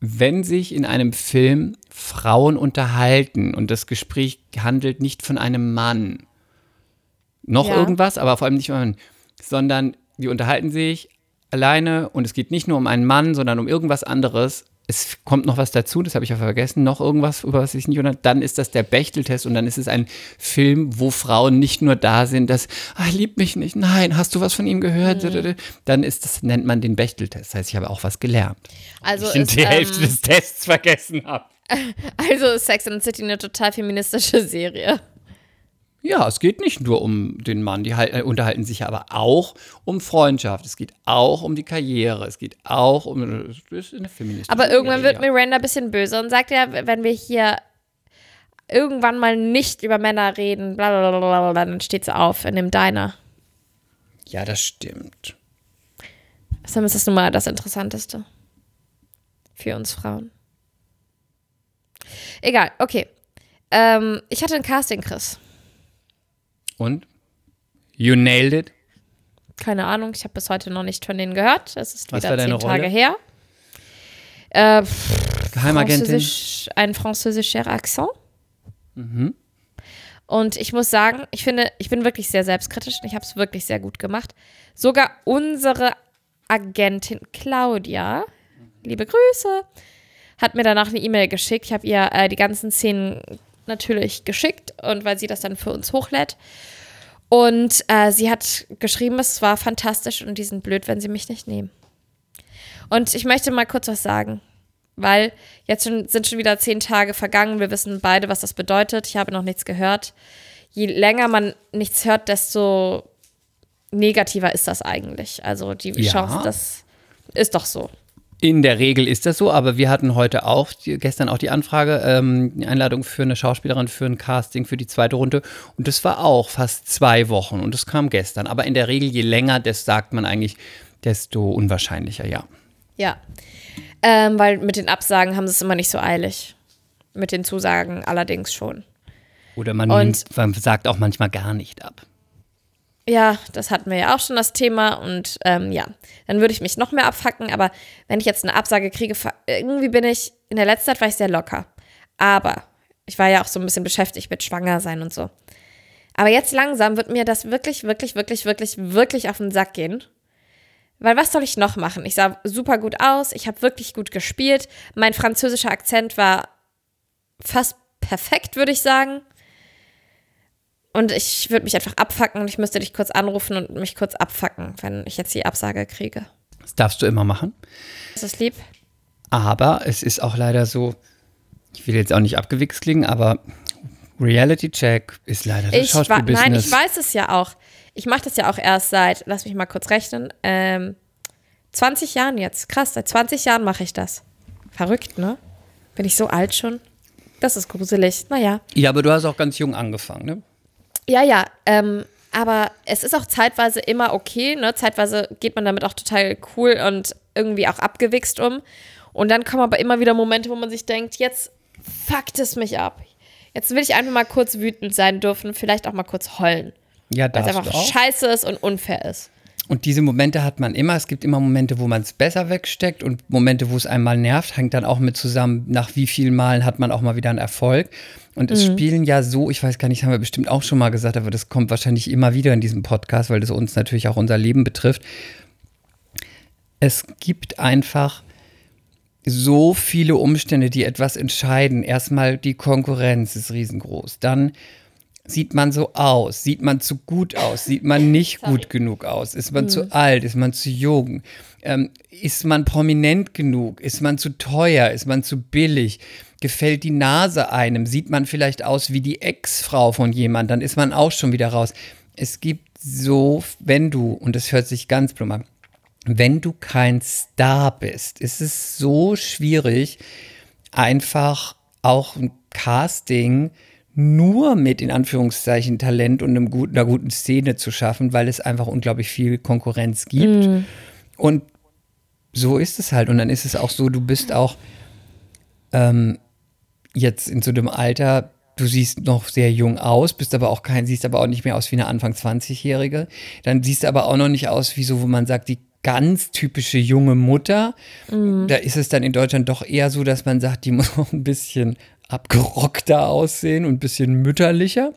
wenn sich in einem Film Frauen unterhalten und das Gespräch handelt nicht von einem Mann, noch ja. irgendwas, aber vor allem nicht von einem Mann, sondern die unterhalten sich alleine und es geht nicht nur um einen Mann, sondern um irgendwas anderes. es kommt noch was dazu, das habe ich ja vergessen, noch irgendwas, über was ich nicht wundere, dann ist das der Bechdel-Test und dann ist es ein Film, wo Frauen nicht nur da sind, dass, ah, liebt mich nicht, nein, hast du was von ihm gehört? Mhm. Dann ist das, nennt man den Bechdel-Test, das heißt, ich habe auch was gelernt. Also ich ist, die ähm, Hälfte des Tests vergessen habe. Also ist Sex and the City eine total feministische Serie. Ja, es geht nicht nur um den Mann, die halt, äh, unterhalten sich ja aber auch um Freundschaft, es geht auch um die Karriere, es geht auch um eine feministische Aber irgendwann Serie, wird ja. Miranda ein bisschen böse und sagt ja, wenn wir hier irgendwann mal nicht über Männer reden, blablabla, dann steht sie auf in dem Diner. Ja, das stimmt. Deshalb ist das nun mal das Interessanteste für uns Frauen. Egal, okay. Ähm, ich hatte ein Casting, Chris. Und? You nailed it? Keine Ahnung, ich habe bis heute noch nicht von denen gehört. Das ist wieder zehn Tage her. Äh, Geheimagentin? Französisch, ein französischer Akzent. Mhm. Und ich muss sagen, ich finde, ich bin wirklich sehr selbstkritisch und ich habe es wirklich sehr gut gemacht. Sogar unsere Agentin Claudia, liebe Grüße, hat mir danach eine E-Mail geschickt. Ich habe ihr äh, die ganzen Szenen natürlich geschickt und weil sie das dann für uns hochlädt. Und äh, sie hat geschrieben, es war fantastisch und die sind blöd, wenn sie mich nicht nehmen. Und ich möchte mal kurz was sagen, weil jetzt schon, sind schon wieder zehn Tage vergangen. Wir wissen beide, was das bedeutet. Ich habe noch nichts gehört. Je länger man nichts hört, desto negativer ist das eigentlich. Also die ja. Chance, das ist doch so. In der Regel ist das so, aber wir hatten heute auch, gestern auch die Anfrage, ähm, die Einladung für eine Schauspielerin, für ein Casting, für die zweite Runde. Und das war auch fast zwei Wochen und das kam gestern. Aber in der Regel, je länger, das sagt man eigentlich, desto unwahrscheinlicher, ja. Ja, ähm, weil mit den Absagen haben sie es immer nicht so eilig. Mit den Zusagen allerdings schon. Oder man, und, man sagt auch manchmal gar nicht ab. Ja, das hatten wir ja auch schon das Thema und ähm, ja, dann würde ich mich noch mehr abfacken, aber wenn ich jetzt eine Absage kriege, irgendwie bin ich, in der letzten Zeit war ich sehr locker, aber ich war ja auch so ein bisschen beschäftigt mit Schwangersein und so. Aber jetzt langsam wird mir das wirklich, wirklich, wirklich, wirklich, wirklich auf den Sack gehen, weil was soll ich noch machen? Ich sah super gut aus, ich habe wirklich gut gespielt, mein französischer Akzent war fast perfekt, würde ich sagen. Und ich würde mich einfach abfacken und ich müsste dich kurz anrufen und mich kurz abfacken, wenn ich jetzt die Absage kriege. Das darfst du immer machen. Das ist lieb. Aber es ist auch leider so, ich will jetzt auch nicht abgewichst klingen, aber Reality-Check ist leider das Schauspielbusiness. Nein, ich weiß es ja auch. Ich mache das ja auch erst seit, lass mich mal kurz rechnen, ähm, zwanzig Jahren jetzt. Krass, seit zwanzig Jahren mache ich das. Verrückt, ne? Bin ich so alt schon? Das ist gruselig. Naja. Ja, aber du hast auch ganz jung angefangen, ne? Ja, ja, ähm, aber es ist auch zeitweise immer okay, ne? Zeitweise geht man damit auch total cool und irgendwie auch abgewichst um. Und dann kommen aber immer wieder Momente, wo man sich denkt, jetzt fuckt es mich ab. Jetzt will ich einfach mal kurz wütend sein dürfen, vielleicht auch mal kurz heulen. Ja, darfst du auch. Weil es einfach scheiße ist und unfair ist. Und diese Momente hat man immer. Es gibt immer Momente, wo man es besser wegsteckt und Momente, wo es einmal nervt, hängt dann auch mit zusammen, nach wie vielen Malen hat man auch mal wieder einen Erfolg. Und es mhm. spielen ja so, ich weiß gar nicht, haben wir bestimmt auch schon mal gesagt, aber das kommt wahrscheinlich immer wieder in diesem Podcast, weil das uns natürlich auch unser Leben betrifft. Es gibt einfach so viele Umstände, die etwas entscheiden. Erstmal die Konkurrenz ist riesengroß, dann sieht man so aus? Sieht man zu gut aus? Sieht man nicht Sorry. gut genug aus? Ist man hm. zu alt? Ist man zu jung? Ähm, ist man prominent genug? Ist man zu teuer? Ist man zu billig? Gefällt die Nase einem? Sieht man vielleicht aus wie die Ex-Frau von jemand? Dann ist man auch schon wieder raus. Es gibt so, wenn du, und das hört sich ganz blöd an, wenn du kein Star bist, ist es so schwierig, einfach auch ein Casting nur mit, in Anführungszeichen, Talent und einem guten, einer guten Szene zu schaffen, weil es einfach unglaublich viel Konkurrenz gibt. Mm. Und so ist es halt. Und dann ist es auch so, du bist auch ähm, jetzt in so einem Alter, du siehst noch sehr jung aus, bist aber auch kein, siehst aber auch nicht mehr aus wie eine Anfang zwanzigjährige. Dann siehst du aber auch noch nicht aus wie so, wo man sagt, die ganz typische junge Mutter. Mm. Da ist es dann in Deutschland doch eher so, dass man sagt, die muss noch ein bisschen abgerockter aussehen und ein bisschen mütterlicher.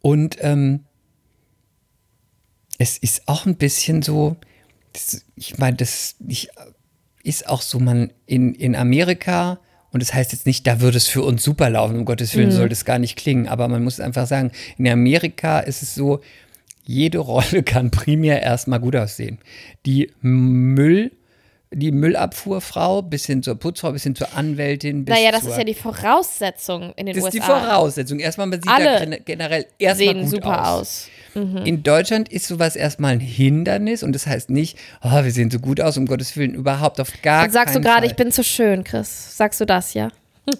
Und ähm, es ist auch ein bisschen so, das, ich meine, das ich ist auch so, man in, in Amerika, und das heißt jetzt nicht, da würde es für uns super laufen, um Gottes Willen, mhm. sollte es gar nicht klingen, aber man muss einfach sagen, in Amerika ist es so, jede Rolle kann primär erstmal gut aussehen. Die Müll, die Müllabfuhrfrau bis hin zur Putzfrau, bis hin zur Anwältin. Bis naja, das zur, ist ja die Voraussetzung in den das U S A. Das ist die Voraussetzung. Erstmal, man sieht alle da generell erstmal gut super aus. aus. Mhm. In Deutschland ist sowas erstmal ein Hindernis und das heißt nicht, oh, wir sehen so gut aus, um Gottes Willen, überhaupt auf gar keinen Fall. Sagst du gerade, ich bin so schön, Chris. Sagst du das, ja?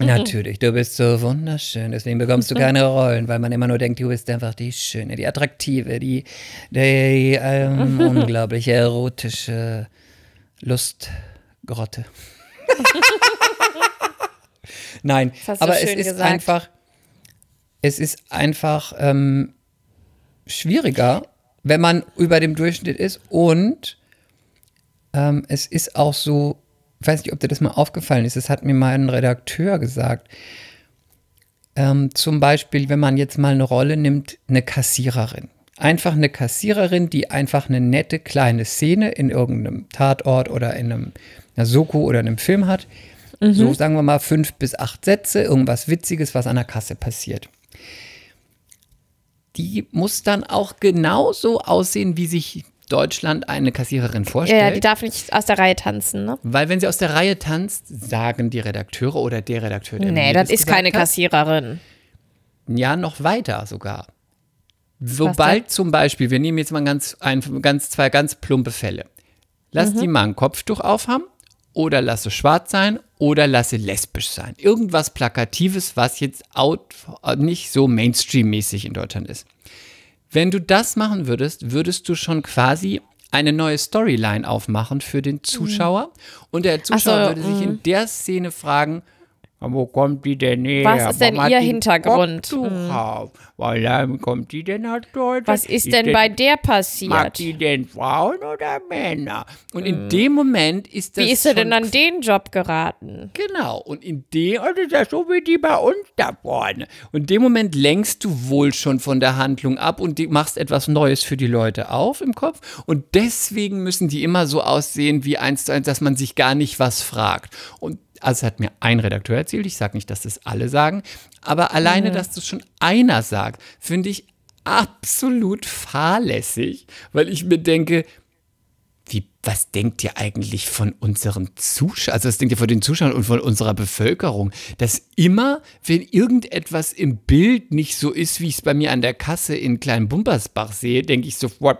Natürlich, du bist so wunderschön, deswegen bekommst du keine Rollen, weil man immer nur denkt, du bist einfach die Schöne, die Attraktive, die, die ähm, unglaubliche, erotische Lustgrotte. Nein, aber es ist gesagt. einfach, es ist einfach ähm, schwieriger, wenn man über dem Durchschnitt ist und ähm, es ist auch so, ich weiß nicht, ob dir das mal aufgefallen ist, das hat mir mal ein Redakteur gesagt, ähm, zum Beispiel, wenn man jetzt mal eine Rolle nimmt, eine Kassiererin. Einfach eine Kassiererin, die einfach eine nette kleine Szene in irgendeinem Tatort oder in einem, einer Soko oder einem Film hat. Mhm. So sagen wir mal fünf bis acht Sätze, irgendwas Witziges, was an der Kasse passiert. Die muss dann auch genauso aussehen, wie sich Deutschland eine Kassiererin vorstellt. Ja, die darf nicht aus der Reihe tanzen, ne? Weil wenn sie aus der Reihe tanzt, sagen die Redakteure oder der Redakteur, der nee, das ist keine Kassiererin. Hat, ja, noch weiter sogar. Sobald zum Beispiel, wir nehmen jetzt mal ganz, ein, ganz zwei ganz plumpe Fälle. Lass mhm. die mal ein Kopftuch aufhaben oder lasse schwarz sein oder lasse lesbisch sein. Irgendwas Plakatives, was jetzt out, nicht so Mainstream-mäßig in Deutschland ist. Wenn du das machen würdest, würdest du schon quasi eine neue Storyline aufmachen für den Zuschauer. Mhm. Und der Zuschauer so, würde mh. sich in der Szene fragen, wo kommt die denn her? Was ist denn Warum ihr Hintergrund? Mhm. Warum kommt die denn aus Deutschland? Was ist, ist denn, denn bei der passiert? Mag die denn Frauen oder Männer? Und mhm. in dem Moment ist das Wie ist er denn an den Job geraten? Genau. Und in dem, also ist das so wie die bei uns da vorne. Und in dem Moment lenkst du wohl schon von der Handlung ab und die, machst etwas Neues für die Leute auf im Kopf. Und deswegen müssen die immer so aussehen wie eins zu eins, dass man sich gar nicht was fragt. Und also hat mir ein Redakteur erzählt, ich sage nicht, dass das alle sagen, aber alleine, mhm. dass das schon einer sagt, finde ich absolut fahrlässig, weil ich mir denke, wie, was denkt ihr eigentlich von unseren Zuschauern, also was denkt ihr von den Zuschauern und von unserer Bevölkerung, dass immer, wenn irgendetwas im Bild nicht so ist, wie ich es bei mir an der Kasse in Kleinbumpersbach sehe, denke ich sofort,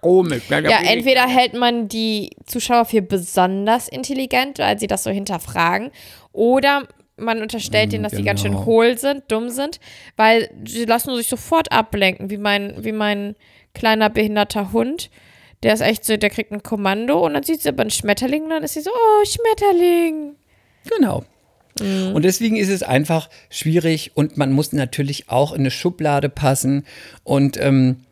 komisch. Ja, entweder hält man die Zuschauer für besonders intelligent, weil sie das so hinterfragen, oder man unterstellt denen, dass genau. die ganz schön hohl sind, dumm sind, weil sie lassen sich sofort ablenken, wie mein, wie mein kleiner behinderter Hund. Der ist echt so, der kriegt ein Kommando und dann sieht sie aber einen Schmetterling und dann ist sie so, oh, Schmetterling. Genau. Mhm. Und deswegen ist es einfach schwierig und man muss natürlich auch in eine Schublade passen und ähm,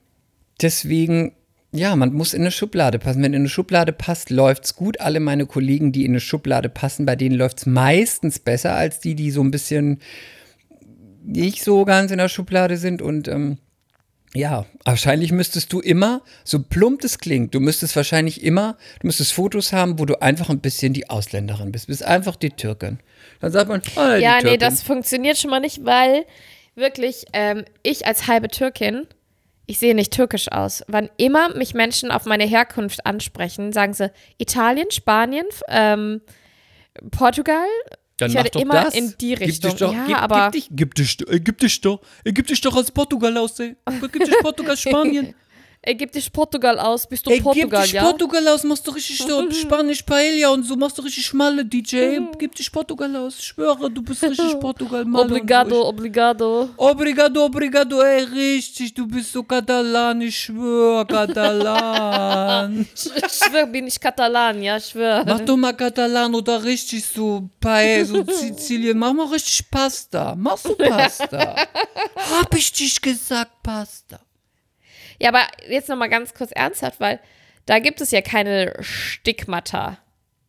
deswegen, ja, man muss in eine Schublade passen. Wenn in eine Schublade passt, läuft's gut. Alle meine Kollegen, die in eine Schublade passen, bei denen läuft's meistens besser als die, die so ein bisschen nicht so ganz in der Schublade sind und ähm, ja, wahrscheinlich müsstest du immer, so plump das klingt, du müsstest wahrscheinlich immer, du müsstest Fotos haben, wo du einfach ein bisschen die Ausländerin bist, du bist einfach die Türkin. Dann sagt man, oh, ja, die Türkin. Nee, das funktioniert schon mal nicht, weil wirklich, ähm, ich als halbe Türkin, ich sehe nicht türkisch aus. Wann immer mich Menschen auf meine Herkunft ansprechen, sagen sie Italien, Spanien, ähm, Portugal. Dann ich mach doch immer das. In die Richtung. Gibt es doch, ja, gibt, aber gibt, gibt, es, gibt es doch, gibt es doch aus Portugal aus, ey. Gibt es Portugal, Spanien? Gibt es Portugal aus, bist du ey, Portugal, gibt ja? Gibt es Portugal aus, machst du richtig Spanisch Paella und so, machst du richtig schmale D J. Gibt es Portugal aus, ich schwöre, du bist richtig Portugal, Mann. Obrigado, so. obrigado. Obrigado, obrigado, ey, richtig, du bist so Katalan, ich schwöre, Katalan. Ich schwöre, bin ich Katalan, ja, ich schwöre. Mach doch mal Katalan oder richtig so Paella, so Sizilien, mach mal richtig Pasta, machst du Pasta. Hab ich dich gesagt, Pasta. Ja, aber jetzt nochmal ganz kurz ernsthaft, weil da gibt es ja keine Stigmata.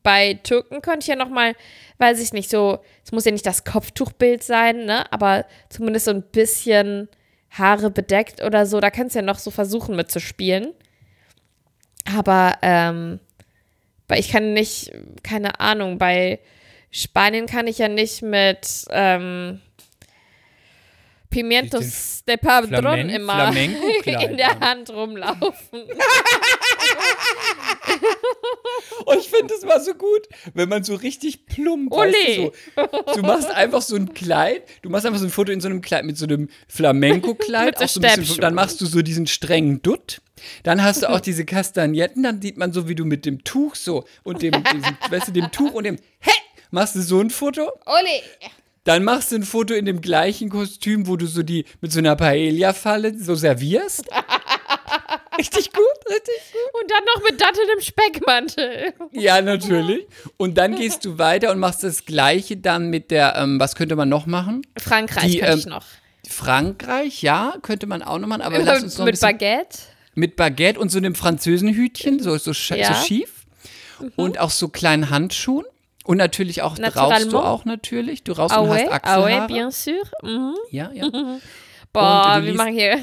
Bei Türken könnte ich ja nochmal, weiß ich nicht, so, es muss ja nicht das Kopftuchbild sein, ne? Aber zumindest so ein bisschen Haare bedeckt oder so, da kannst du ja noch so versuchen mitzuspielen. Aber ähm, Weil ich kann nicht, keine Ahnung, bei Spanien kann ich ja nicht mit ähm, Pimientos de Padrón immer in der Hand rumlaufen. Und ich finde es mal so gut, wenn man so richtig plump, weißt du, so, du machst einfach so ein Kleid, du machst einfach so ein Foto in so einem Kleid, mit so einem Flamenco-Kleid, auch so ein bisschen, dann machst du so diesen strengen Dutt, dann hast du auch diese Kastagnetten, dann sieht man so, wie du mit dem Tuch so und dem, diesem, weißt du, dem Tuch und dem, hä, machst du so ein Foto? Ole! Dann machst du ein Foto in dem gleichen Kostüm, wo du so die, mit so einer Paella-Falle so servierst. Richtig gut, richtig gut. Und dann noch mit dattelndem Speckmantel. Ja, natürlich. Und dann gehst du weiter und machst das Gleiche dann mit der, ähm, was könnte man noch machen? Frankreich die, kann ich ähm, noch. Frankreich, ja, könnte man auch noch machen. Aber mit, lass uns noch mit Baguette? Mit Baguette und so einem Französenhütchen, so, so, sch- ja. so schief. Mhm. Und auch so kleinen Handschuhen. Und natürlich auch, rauchst du auch natürlich. Du rauchst ah und ouais, hast Achselhaare. Ah ouais, bien sûr. Mhm. Ja, ja. Mhm. Boah, wir machen hier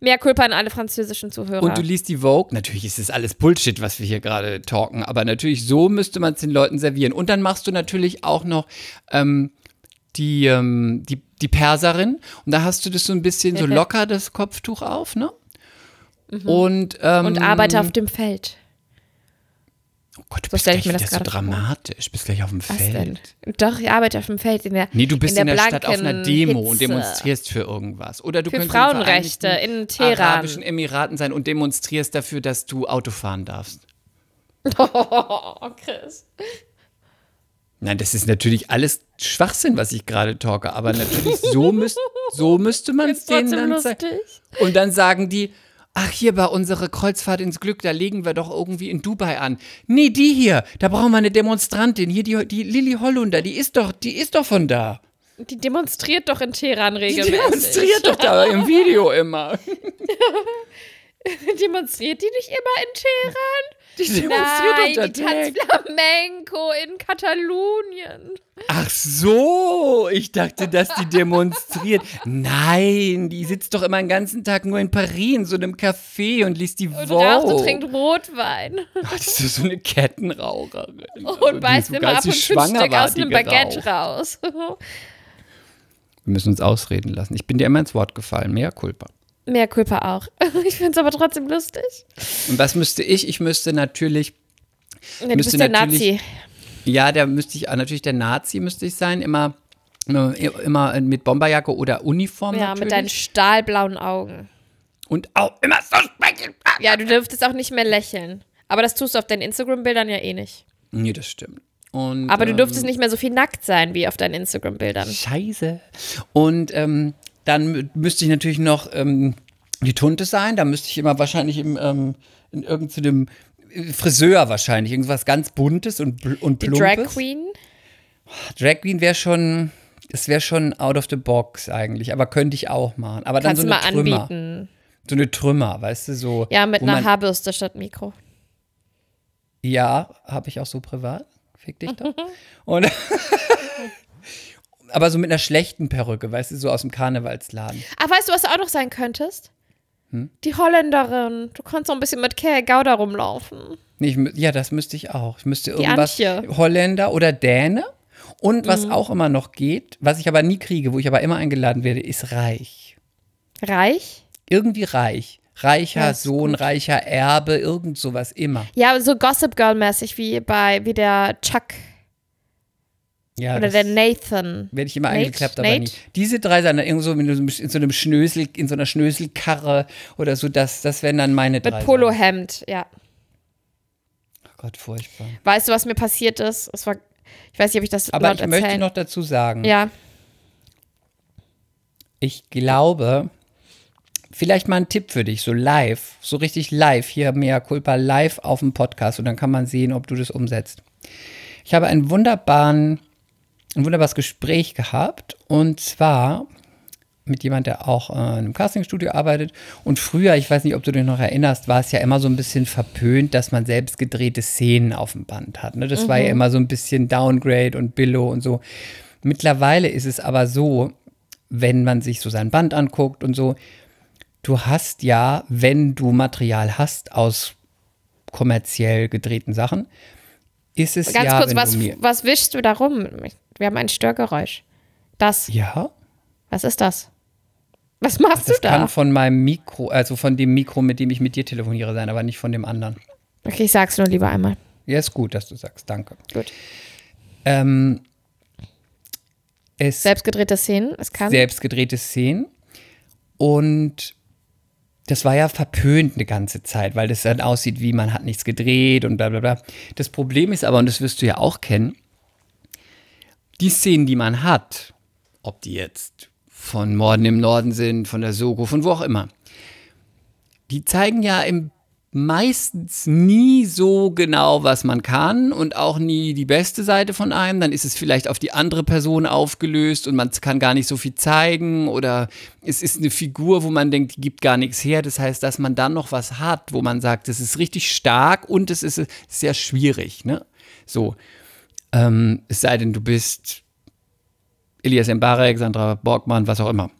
mehr Culpa an alle französischen Zuhörer. Und du liest die Vogue. Natürlich ist das alles Bullshit, was wir hier gerade talken. Aber natürlich, so müsste man es den Leuten servieren. Und dann machst du natürlich auch noch ähm, die, ähm, die, die Perserin. Und da hast du das so ein bisschen so locker, das Kopftuch auf, ne? Mhm. Und, ähm, Und Arbeiter auf dem Feld. Oh Gott, du so bist gleich wieder so dramatisch. Du bist gleich auf dem Was Feld. Denn? Doch, ich arbeite auf dem Feld. In der, nee, du bist in der, in der Stadt auf einer Demo Hitze. Und demonstrierst für irgendwas. Oder du für könntest Frauenrechte in den Arabischen Emiraten sein und demonstrierst dafür, dass du Auto fahren darfst. Oh, Chris. Nein, das ist natürlich alles Schwachsinn, was ich gerade talke. Aber natürlich, so, müsst, so müsste man es denen dann sagen. Und dann sagen die, ach, hier bei unserer Kreuzfahrt ins Glück, da legen wir doch irgendwie in Dubai an. Nee, die hier, da brauchen wir eine Demonstrantin. Hier, die, die Lilly Hollunder, die ist doch, die ist doch von da. Die demonstriert doch in Teheran regelmäßig. Die demonstriert doch da im Video immer. Demonstriert die nicht immer in Teheran? Die demonstriert Nein, doch da die tanzt Flamenco in Katalonien. Ach so, ich dachte, dass die demonstriert. Nein, die sitzt doch immer den ganzen Tag nur in Paris in so einem Café und liest die Vogue. Und raucht und trinkt Rotwein. Oh, das ist so eine Kettenraucherin. Und also, beißt immer ab und zu ein Stück aus einem Baguette raus. Wir müssen uns ausreden lassen. Ich bin dir immer ins Wort gefallen. Mea culpa. Mehr Kulpa auch. Ich finde es aber trotzdem lustig. Und was müsste ich? Ich müsste natürlich... Ja, du müsste bist natürlich, der Nazi. Ja, da müsste ich natürlich der Nazi müsste ich sein. Immer, immer mit Bomberjacke oder Uniform Ja, natürlich. Mit deinen stahlblauen Augen. Und auch immer so sprechen. Ja, du dürftest auch nicht mehr lächeln. Aber das tust du auf deinen Instagram-Bildern ja eh nicht. Nee, das stimmt. Und, aber du dürftest ähm, nicht mehr so viel nackt sein wie auf deinen Instagram-Bildern. Scheiße. Und... Ähm, Dann müsste ich natürlich noch ähm, die Tunte sein. Da müsste ich immer wahrscheinlich im, ähm, in irgendeinem Friseur wahrscheinlich. Irgendwas ganz Buntes und, bl- und Plumpes. Die Drag Queen? Drag Queen wäre schon, es wäre schon out of the box eigentlich. Aber könnte ich auch machen. Aber dann kannst so eine mal Trümmer. Anbieten. So eine Trümmer, weißt du, so. Ja, mit einer man, Haarbürste statt Mikro. Ja, habe ich auch so privat. Fick dich doch. Und aber so mit einer schlechten Perücke, weißt du, so aus dem Karnevalsladen. Ach, weißt du, was du auch noch sein könntest? Hm? Die Holländerin. Du konntest so ein bisschen mit Kerl Gouda rumlaufen. Nee, ich, ja, das müsste ich auch. Ich müsste irgendwas Holländer oder Däne. Und was mhm. auch immer noch geht, was ich aber nie kriege, wo ich aber immer eingeladen werde, ist reich. Reich? Irgendwie reich. Reicher ja, Sohn, gut. Reicher Erbe, irgend sowas immer. Ja, so Gossip Girl-mäßig wie bei wie der Chuck. Ja, oder der Nathan. Werde ich immer Nate? Eingeklappt, aber Nate? Nie. Diese drei sind dann irgendwo so in so einem Schnösel, in so einer Schnöselkarre oder so, das, das wären dann meine drei. Mit Polohemd, ja. Oh Gott, furchtbar. Weißt du, was mir passiert ist? Es war, ich weiß nicht, ob ich das aber laut erzählen. Aber ich möchte noch dazu sagen. Ja. Ich glaube, vielleicht mal ein Tipp für dich, so live, so richtig live, hier Mea Culpa live auf dem Podcast und dann kann man sehen, ob du das umsetzt. Ich habe einen wunderbaren Ein wunderbares Gespräch gehabt und zwar mit jemandem, der auch äh, in einem Castingstudio arbeitet. Und früher, ich weiß nicht, ob du dich noch erinnerst, war es ja immer so ein bisschen verpönt, dass man selbst gedrehte Szenen auf dem Band hat. Ne? Das mhm. war ja immer so ein bisschen Downgrade und Billo und so. Mittlerweile ist es aber so, wenn man sich so sein Band anguckt und so, du hast ja, wenn du Material hast aus kommerziell gedrehten Sachen, ist es ganz ja, kurz, wenn was, du mir was wischst du da rum? Wir haben ein Störgeräusch. Das. Ja. Was ist das? Was machst Ach, du da? Das kann von meinem Mikro, also von dem Mikro, mit dem ich mit dir telefoniere, sein, aber nicht von dem anderen. Okay, ich sag's nur lieber einmal. Ja, ist gut, dass du sagst. Danke. Gut. Ähm, es selbstgedrehte Szenen, es kann. Selbstgedrehte Szenen. Und das war ja verpönt eine ganze Zeit, weil das dann aussieht wie, man hat nichts gedreht und bla bla bla. Das Problem ist aber, und das wirst du ja auch kennen, die Szenen, die man hat, ob die jetzt von Morden im Norden sind, von der Sogo, von wo auch immer, die zeigen ja im meistens nie so genau, was man kann und auch nie die beste Seite von einem. Dann ist es vielleicht auf die andere Person aufgelöst und man kann gar nicht so viel zeigen oder es ist eine Figur, wo man denkt, die gibt gar nichts her. Das heißt, dass man dann noch was hat, wo man sagt, das ist richtig stark und es ist sehr schwierig. Ne? So, ähm, es sei denn, du bist Elias Mbarek, Sandra Borgmann, was auch immer.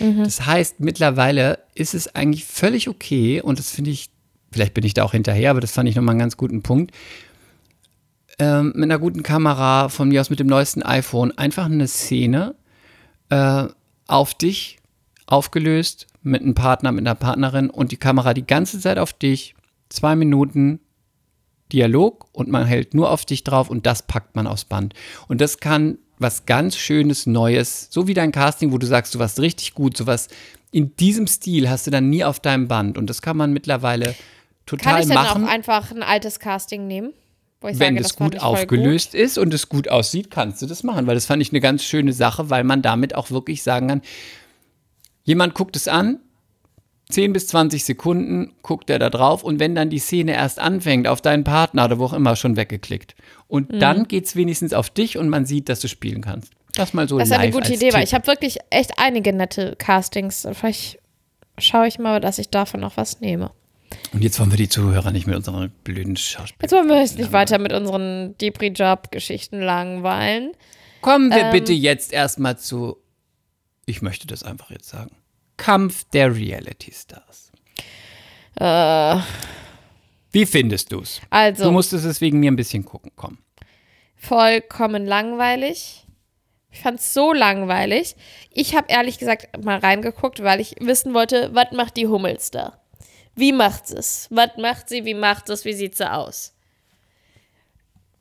Mhm. Das heißt, mittlerweile ist es eigentlich völlig okay und das finde ich, vielleicht bin ich da auch hinterher, aber das fand ich nochmal einen ganz guten Punkt. Ähm, mit einer guten Kamera, von mir aus mit dem neuesten iPhone, einfach eine Szene äh, auf dich aufgelöst, mit einem Partner, mit einer Partnerin und die Kamera die ganze Zeit auf dich, zwei Minuten Dialog und man hält nur auf dich drauf und das packt man aufs Band. Und das kann was ganz Schönes, Neues, so wie dein Casting, wo du sagst, du warst richtig gut, sowas in diesem Stil hast du dann nie auf deinem Band und das kann man mittlerweile total machen. Kann ich dann auch einfach ein altes Casting nehmen? Wo ich wenn sage, das, das gut aufgelöst gut. ist und es gut aussieht, kannst du das machen, weil das fand ich eine ganz schöne Sache, weil man damit auch wirklich sagen kann, jemand guckt es an, zehn bis zwanzig Sekunden guckt er da drauf und wenn dann die Szene erst anfängt, auf deinen Partner oder wo auch immer, schon weggeklickt. Und mhm. dann geht's wenigstens auf dich und man sieht, dass du spielen kannst. Das mal so live. Das ist eine gute Idee, Tipp. Weil ich habe wirklich echt einige nette Castings. Vielleicht schaue ich mal, dass ich davon noch was nehme. Und jetzt wollen wir die Zuhörer nicht mit unseren blöden Schauspielern. Jetzt wollen wir uns nicht weiter mit unseren Depri-Job-Geschichten langweilen. Kommen wir ähm, bitte jetzt erstmal zu, ich möchte das einfach jetzt sagen, Kampf der Reality-Stars. Äh, Wie findest du's? Also, du musstest es wegen mir ein bisschen gucken, komm. Vollkommen langweilig. Ich fand's so langweilig. Ich habe ehrlich gesagt mal reingeguckt, weil ich wissen wollte, was macht die Hummels da? Wie macht es? Was macht sie? Wie macht es? Wie sieht sie aus?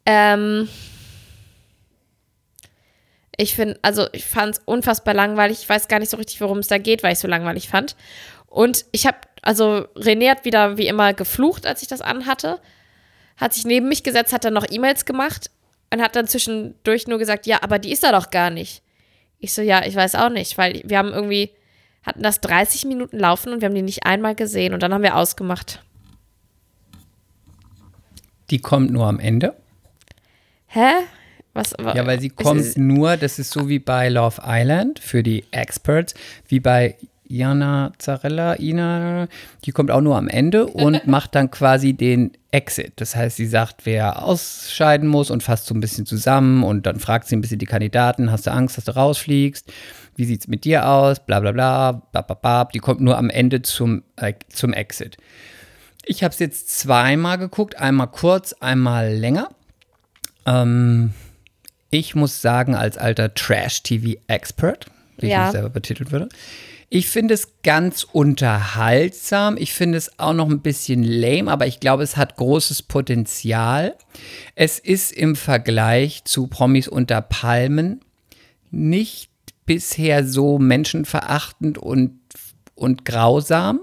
Ähm... Ich finde, also ich fand es unfassbar langweilig. Ich weiß gar nicht so richtig, worum es da geht, weil ich es so langweilig fand. Und ich habe, also René hat wieder wie immer geflucht, als ich das anhatte. Hat sich neben mich gesetzt, hat dann noch E-Mails gemacht und hat dann zwischendurch nur gesagt, ja, aber die ist da doch gar nicht. Ich so, ja, ich weiß auch nicht, weil wir haben irgendwie, hatten das dreißig Minuten laufen und wir haben die nicht einmal gesehen und dann haben wir ausgemacht. Die kommt nur am Ende? Hä? Was, ja, weil sie kommt ist, ist, nur, das ist so wie bei Love Island für die Experts, wie bei Jana Zarella, Ina, die kommt auch nur am Ende und macht dann quasi den Exit. Das heißt, sie sagt, wer ausscheiden muss und fasst so ein bisschen zusammen und dann fragt sie ein bisschen die Kandidaten, hast du Angst, dass du rausfliegst, wie sieht's mit dir aus, bla bla bla, bababab. Die kommt nur am Ende zum, äh, zum Exit. Ich habe es jetzt zweimal geguckt, einmal kurz, einmal länger. Ähm... Ich muss sagen, als alter Trash-T V-Expert, wie ja. ich mich selber betitelt würde, ich finde es ganz unterhaltsam. Ich finde es auch noch ein bisschen lame, aber ich glaube, es hat großes Potenzial. Es ist im Vergleich zu Promis unter Palmen nicht bisher so menschenverachtend und, und grausam.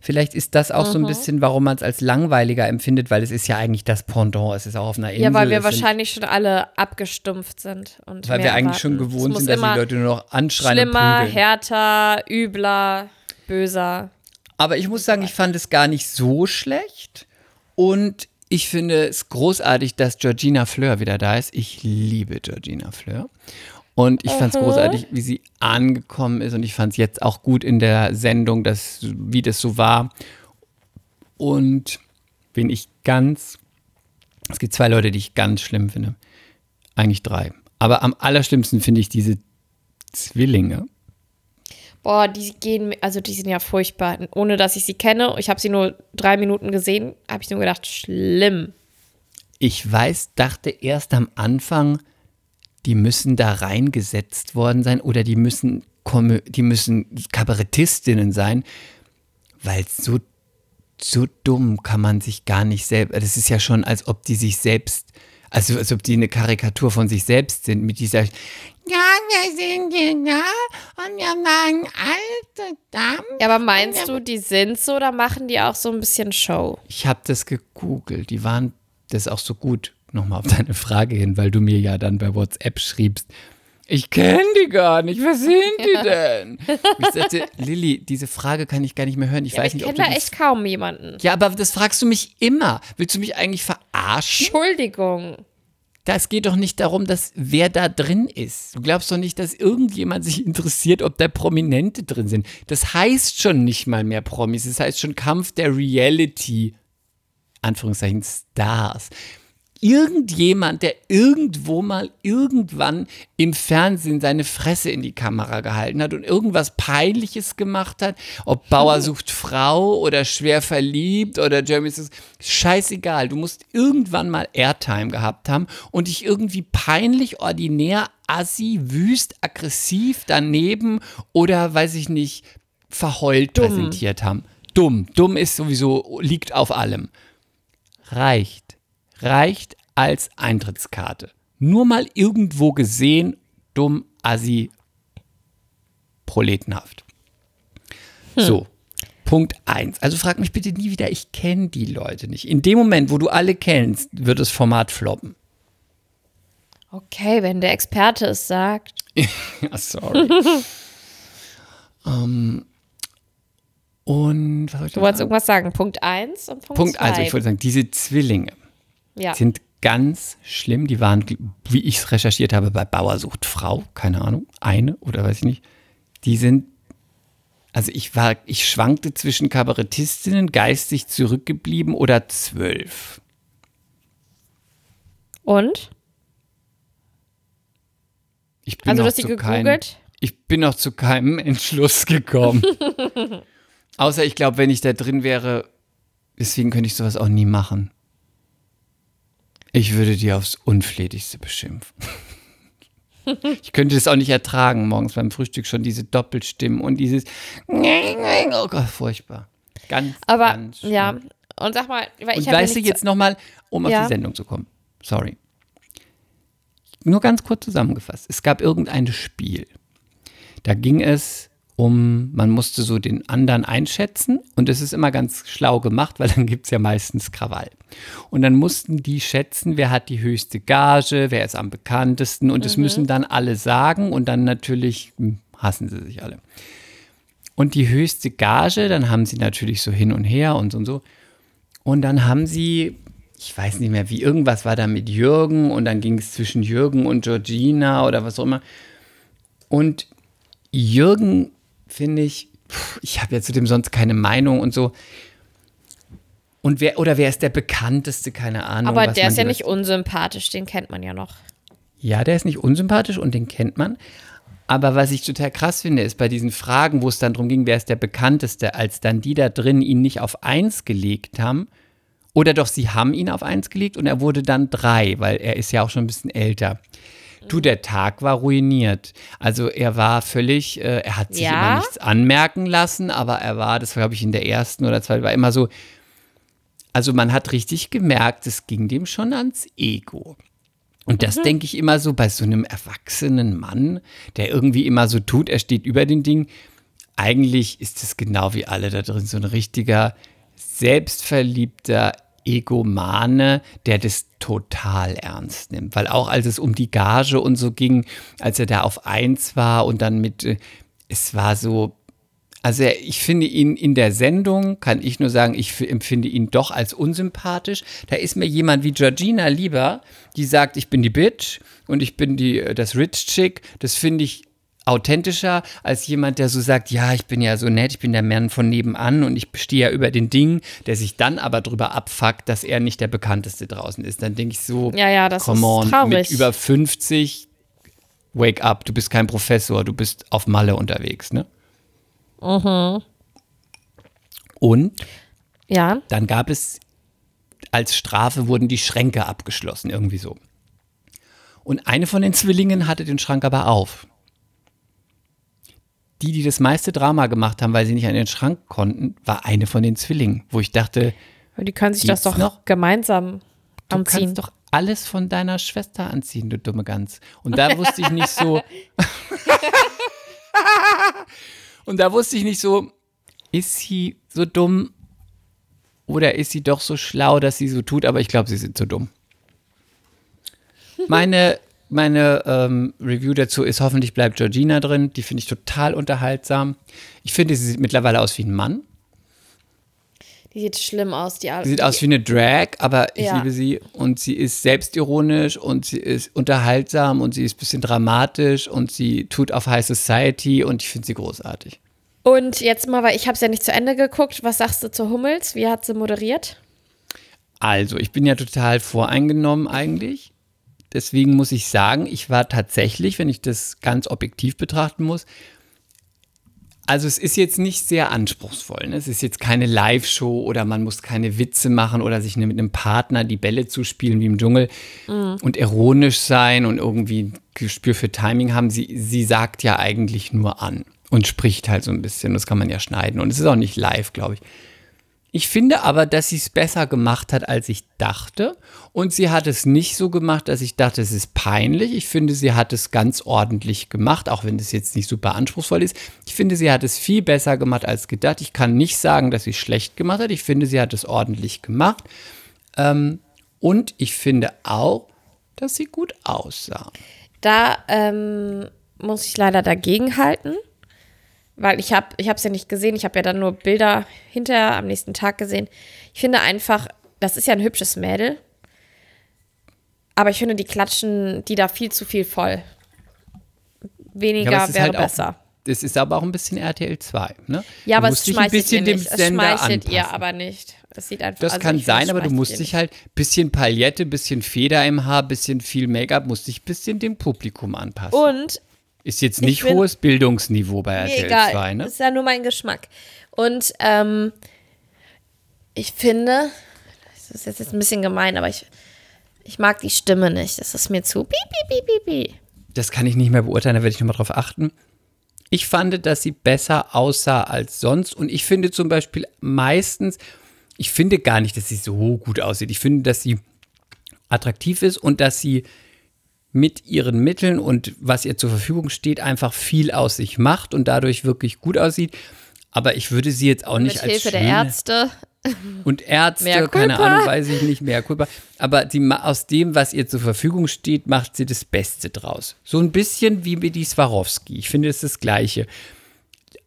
Vielleicht ist das auch mhm. so ein bisschen, warum man es als langweiliger empfindet, weil es ist ja eigentlich das Pendant, es ist auch auf einer Insel. Ja, weil wir wahrscheinlich schon alle abgestumpft sind. Und weil wir erwarten. Eigentlich schon gewohnt sind, dass die Leute nur noch anschreien und prügeln. Schlimmer, härter, übler, böser. Aber ich muss sagen, ich fand es gar nicht so schlecht und ich finde es großartig, dass Georgina Fleur wieder da ist. Ich liebe Georgina Fleur. Und ich fand es mhm. großartig, wie sie angekommen ist. Und ich fand es jetzt auch gut in der Sendung, dass, wie das so war. Und bin ich ganz, es gibt zwei Leute, die ich ganz schlimm finde. Eigentlich drei. Aber am allerschlimmsten finde ich diese Zwillinge. Boah, die gehen, also die sind ja furchtbar. Ohne, dass ich sie kenne, ich habe sie nur drei Minuten gesehen, habe ich nur gedacht, schlimm. Ich weiß, dachte erst am Anfang, die müssen da reingesetzt worden sein oder die müssen, die müssen Kabarettistinnen sein, weil so, so dumm kann man sich gar nicht selbst, das ist ja schon, als ob die sich selbst, also als ob die eine Karikatur von sich selbst sind, mit dieser, ja, wir sind genial und wir waren alte Damen. Ja, aber meinst du, die sind so oder machen die auch so ein bisschen Show? Ich habe das gegoogelt, die waren das auch so gut. Nochmal auf deine Frage hin, weil du mir ja dann bei WhatsApp schriebst, ich kenne die gar nicht, was sind die denn? Ich sagte, Lilly, diese Frage kann ich gar nicht mehr hören. Ich ja, weiß nicht, ich kenne da echt kaum jemanden. Ja, aber das fragst du mich immer. Willst du mich eigentlich verarschen? Entschuldigung. Das geht doch nicht darum, dass wer da drin ist. Du glaubst doch nicht, dass irgendjemand sich interessiert, ob da Prominente drin sind. Das heißt schon nicht mal mehr Promis. Das heißt schon Kampf der Reality, Anführungszeichen, Stars. Irgendjemand, der irgendwo mal irgendwann im Fernsehen seine Fresse in die Kamera gehalten hat und irgendwas Peinliches gemacht hat, ob Bauer sucht Frau oder schwer verliebt oder Jeremy Six, scheißegal, du musst irgendwann mal Airtime gehabt haben und dich irgendwie peinlich, ordinär, assi, wüst, aggressiv daneben oder, weiß ich nicht, verheult dumm präsentiert haben. Dumm, dumm ist sowieso, liegt auf allem. Reicht. Reicht als Eintrittskarte. Nur mal irgendwo gesehen, dumm, assi, proletenhaft. Hm. So, Punkt eins. Also frag mich bitte nie wieder, ich kenne die Leute nicht. In dem Moment, wo du alle kennst, wird das Format floppen. Okay, wenn der Experte es sagt. Ja, sorry. ähm... Und was du wolltest irgendwas sagen, Punkt eins und Punkt zwei. Punkt eins, ich wollte sagen, diese Zwillinge. Ja. Sind ganz schlimm. Die waren, wie ich es recherchiert habe, bei Bauer sucht Frau, keine Ahnung, eine oder weiß ich nicht. Die sind, also ich war, ich schwankte zwischen Kabarettistinnen, geistig zurückgeblieben oder zwölf. Und? Ich bin also, noch du hast zu die gegoogelt? Keinem, ich bin noch zu keinem Entschluss gekommen. Außer ich glaube, wenn ich da drin wäre, deswegen könnte ich sowas auch nie machen. Ich würde die aufs Unflätigste beschimpfen. Ich könnte das auch nicht ertragen, morgens beim Frühstück schon diese Doppelstimmen und dieses oh Gott, furchtbar. Ganz, aber, ganz schlimm. Ja, und sag mal, weil ich und weißt du jetzt zu- nochmal, um ja. auf die Sendung zu kommen, sorry. Nur ganz kurz zusammengefasst, es gab irgendein Spiel. Da ging es um, man musste so den anderen einschätzen und es ist immer ganz schlau gemacht, weil dann gibt es ja meistens Krawall. Und dann mussten die schätzen, wer hat die höchste Gage, wer ist am bekanntesten und das mhm. müssen dann alle sagen und dann natürlich hm, hassen sie sich alle. Und die höchste Gage, dann haben sie natürlich so hin und her und so und so und dann haben sie, ich weiß nicht mehr wie, irgendwas war da mit Jürgen und dann ging es zwischen Jürgen und Georgina oder was auch immer und Jürgen finde ich, ich habe ja zu dem sonst keine Meinung und so. Und wer oder wer ist der bekannteste, keine Ahnung. Aber der ist ja nicht unsympathisch, den kennt man ja noch. Ja, der ist nicht unsympathisch und den kennt man. Aber was ich total krass finde, ist bei diesen Fragen, wo es dann darum ging, wer ist der bekannteste, als dann die da drin ihn nicht auf eins gelegt haben. Oder doch, sie haben ihn auf eins gelegt und er wurde dann drei, weil er ist ja auch schon ein bisschen älter. Du, der Tag war ruiniert. Also er war völlig, äh, er hat sich ja? immer nichts anmerken lassen, aber er war, das war glaube ich in der ersten oder zweiten, war immer so, also man hat richtig gemerkt, es ging dem schon ans Ego. Und das mhm. denke ich immer so bei so einem erwachsenen Mann, der irgendwie immer so tut, er steht über den Ding. Eigentlich ist es genau wie alle da drin, so ein richtiger, selbstverliebter Egomane, der das total ernst nimmt. Weil auch als es um die Gage und so ging, als er da auf eins war und dann mit, äh, es war so, also er, ich finde ihn in der Sendung, kann ich nur sagen, ich f- empfinde ihn doch als unsympathisch. Da ist mir jemand wie Georgina lieber, die sagt, ich bin die Bitch und ich bin die, das Rich Chick, das finde ich authentischer als jemand, der so sagt, ja, ich bin ja so nett, ich bin der Mann von nebenan und ich stehe ja über den Ding, der sich dann aber drüber abfuckt, dass er nicht der Bekannteste draußen ist. Dann denke ich so, ja, ja, das come on, traurig. Mit über fünfzig, wake up, du bist kein Professor, du bist auf Malle unterwegs, ne? Mhm. Und ja. Dann gab es als Strafe wurden die Schränke abgeschlossen, irgendwie so. Und eine von den Zwillingen hatte den Schrank aber auf. Die, die das meiste Drama gemacht haben, weil sie nicht an den Schrank konnten, war eine von den Zwillingen, wo ich dachte, die können sich das doch noch gemeinsam anziehen. Du kannst doch alles von deiner Schwester anziehen, du dumme Gans. Und da wusste ich nicht so, und da wusste ich nicht so, ist sie so dumm oder ist sie doch so schlau, dass sie so tut, aber ich glaube, sie sind so dumm. Meine, meine ähm, Review dazu ist, hoffentlich bleibt Georgina drin. Die finde ich total unterhaltsam. Ich finde, sie sieht mittlerweile aus wie ein Mann. Die sieht schlimm aus. Die, die sieht die, aus wie eine Drag, aber ich ja. liebe sie. Und sie ist selbstironisch und sie ist unterhaltsam und sie ist ein bisschen dramatisch und sie tut auf High Society und ich finde sie großartig. Und jetzt mal, weil ich habe es ja nicht zu Ende geguckt, was sagst du zu Hummels? Wie hat sie moderiert? Also, ich bin ja total voreingenommen eigentlich. Deswegen muss ich sagen, ich war tatsächlich, wenn ich das ganz objektiv betrachten muss, also es ist jetzt nicht sehr anspruchsvoll, ne? Es ist jetzt keine Live-Show oder man muss keine Witze machen oder sich mit einem Partner die Bälle zuspielen wie im Dschungel mhm. und ironisch sein und irgendwie ein Gespür für Timing haben. Sie, sie sagt ja eigentlich nur an und spricht halt so ein bisschen. Das kann man ja schneiden und es ist auch nicht live, glaube ich. Ich finde aber, dass sie es besser gemacht hat, als ich dachte. Und sie hat es nicht so gemacht, dass ich dachte, es ist peinlich. Ich finde, sie hat es ganz ordentlich gemacht, auch wenn das jetzt nicht super anspruchsvoll ist. Ich finde, sie hat es viel besser gemacht, als gedacht. Ich kann nicht sagen, dass sie es schlecht gemacht hat. Ich finde, sie hat es ordentlich gemacht. Ähm, und ich finde auch, dass sie gut aussah. Da ähm, muss ich leider dagegenhalten. Weil ich habe ich habe es ja nicht gesehen, ich habe ja dann nur Bilder hinterher am nächsten Tag gesehen. Ich finde einfach, das ist ja ein hübsches Mädel, aber ich finde, die klatschen die da viel zu viel voll. Weniger ja, wäre halt besser. Auch, das ist aber auch ein bisschen R T L zwei, ne? Ja, du aber es schmeichelt ihr nicht. Es schmeichelt ihr aber nicht. Das, sieht einfach, das also kann sein, aber du musst dich halt ein bisschen Palette, ein bisschen Feder im Haar, ein bisschen viel Make-up, musst dich ein bisschen dem Publikum anpassen. Und ist jetzt nicht bin, hohes Bildungsniveau bei R T L egal, zwei, ne? Ist ja nur mein Geschmack. Und ähm, ich finde, das ist jetzt ein bisschen gemein, aber ich, ich mag die Stimme nicht. Das ist mir zu piep, piep, piep, piep. Das kann ich nicht mehr beurteilen, da werde ich nochmal drauf achten. Ich fand, dass sie besser aussah als sonst. Und ich finde zum Beispiel meistens, ich finde gar nicht, dass sie so gut aussieht. Ich finde, dass sie attraktiv ist und dass sie mit ihren Mitteln und was ihr zur Verfügung steht, einfach viel aus sich macht und dadurch wirklich gut aussieht. Aber ich würde sie jetzt auch nicht als Hilfe der Ärzte. Und Ärzte, keine Ahnung, weiß ich nicht, mehr Kulpa. Aber die, aus dem, was ihr zur Verfügung steht, macht sie das Beste draus. So ein bisschen wie mit die Swarovski. Ich finde, es ist das Gleiche.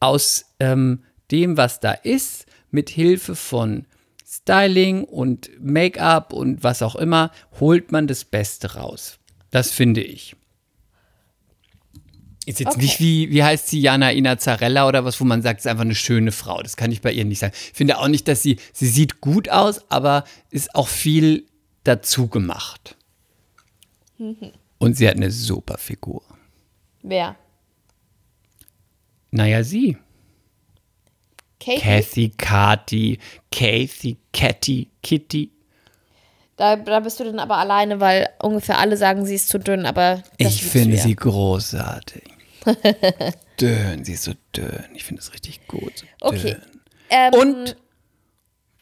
Aus ähm, dem, was da ist, mit Hilfe von Styling und Make-up und was auch immer, holt man das Beste raus. Das finde ich. Ist jetzt okay. Nicht wie, wie heißt sie, Jana Inazzarella oder was, wo man sagt, ist einfach eine schöne Frau. Das kann ich bei ihr nicht sagen. Ich finde auch nicht, dass sie, sie sieht gut aus, aber ist auch viel dazu gemacht. Mhm. Und sie hat eine super Figur. Wer? Naja, sie. Kathy? Kathy, Kathy, Kathy, Kathy, Kitty. Da, da bist du dann aber alleine, weil ungefähr alle sagen, sie ist zu dünn, aber das ich finde sie großartig. Dünn, sie ist so dünn. Ich finde es richtig gut. So okay. Ähm, Und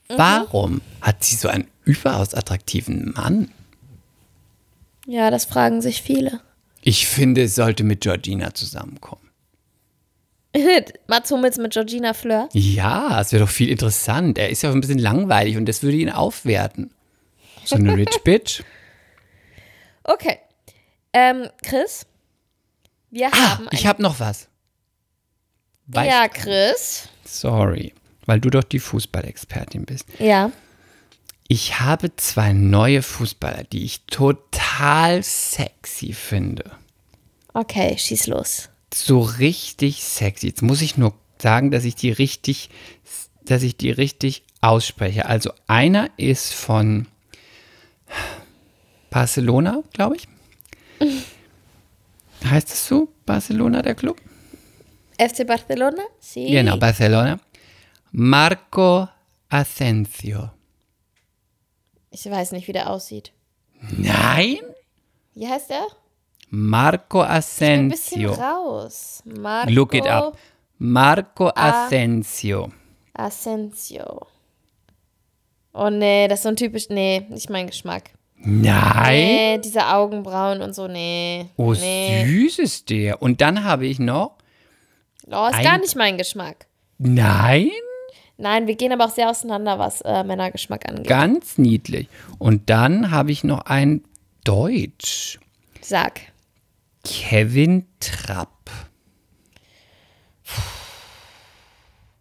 warum hat sie so einen überaus attraktiven Mann? Ja, das fragen sich viele. Ich finde, es sollte mit Georgina zusammenkommen. Mats Hummels mit Georgina Fleur? Ja, es wäre doch viel interessant. Er ist ja auch ein bisschen langweilig und das würde ihn aufwerten. So eine Rich Bitch. Okay. Ähm, Chris, wir ah, haben... ich habe noch was. Weiß ja, Chris. Sorry, weil du doch die Fußballexpertin bist. Ja. Ich habe zwei neue Fußballer, die ich total sexy finde. Okay, schieß los. So richtig sexy. Jetzt muss ich nur sagen, dass ich die richtig, dass ich die richtig ausspreche. Also einer ist von Barcelona, glaube ich. Heißt es so? Barcelona, der Club? F C Barcelona? Sí. Genau, Barcelona. Marco Asensio. Ich weiß nicht, wie der aussieht. Nein? Wie heißt der? Marco Asensio. Ich bin ein bisschen raus. Marco Look it up. Marco A- Asensio. Asensio. Oh nee, das ist so ein typisch, nee, nicht mein Geschmack. Nein. Nee, diese Augenbrauen und so, nee. Oh, nee. Süß ist der. Und dann habe ich noch. Oh, ist ein... gar nicht mein Geschmack. Nein? Nein, wir gehen aber auch sehr auseinander, was äh, Männergeschmack angeht. Ganz niedlich. Und dann habe ich noch ein Deutsch. Sag. Kevin Trapp.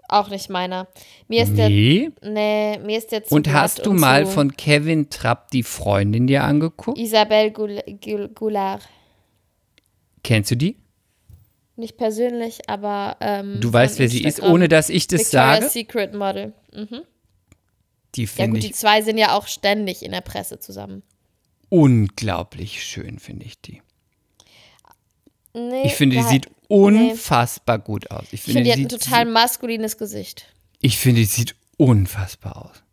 Auch nicht meiner. Mir ist nee. Der, nee, mir ist der zu Und hast du und mal zu. Von Kevin Trapp die Freundin dir angeguckt? Isabel Goulart. Kennst du die? Nicht persönlich, aber ähm, du weißt, wer Instagram. Sie ist, ohne dass ich das Victoria's sage. Secret Model. Mhm. Die finde ja, ich. Die zwei sind ja auch ständig in der Presse zusammen. Unglaublich schön finde ich die. Nee, ich finde, die ja, sieht unfassbar nee. gut aus. Ich finde, ich find, die, die hat ein total maskulines Gesicht. Ich finde, die sieht unfassbar aus.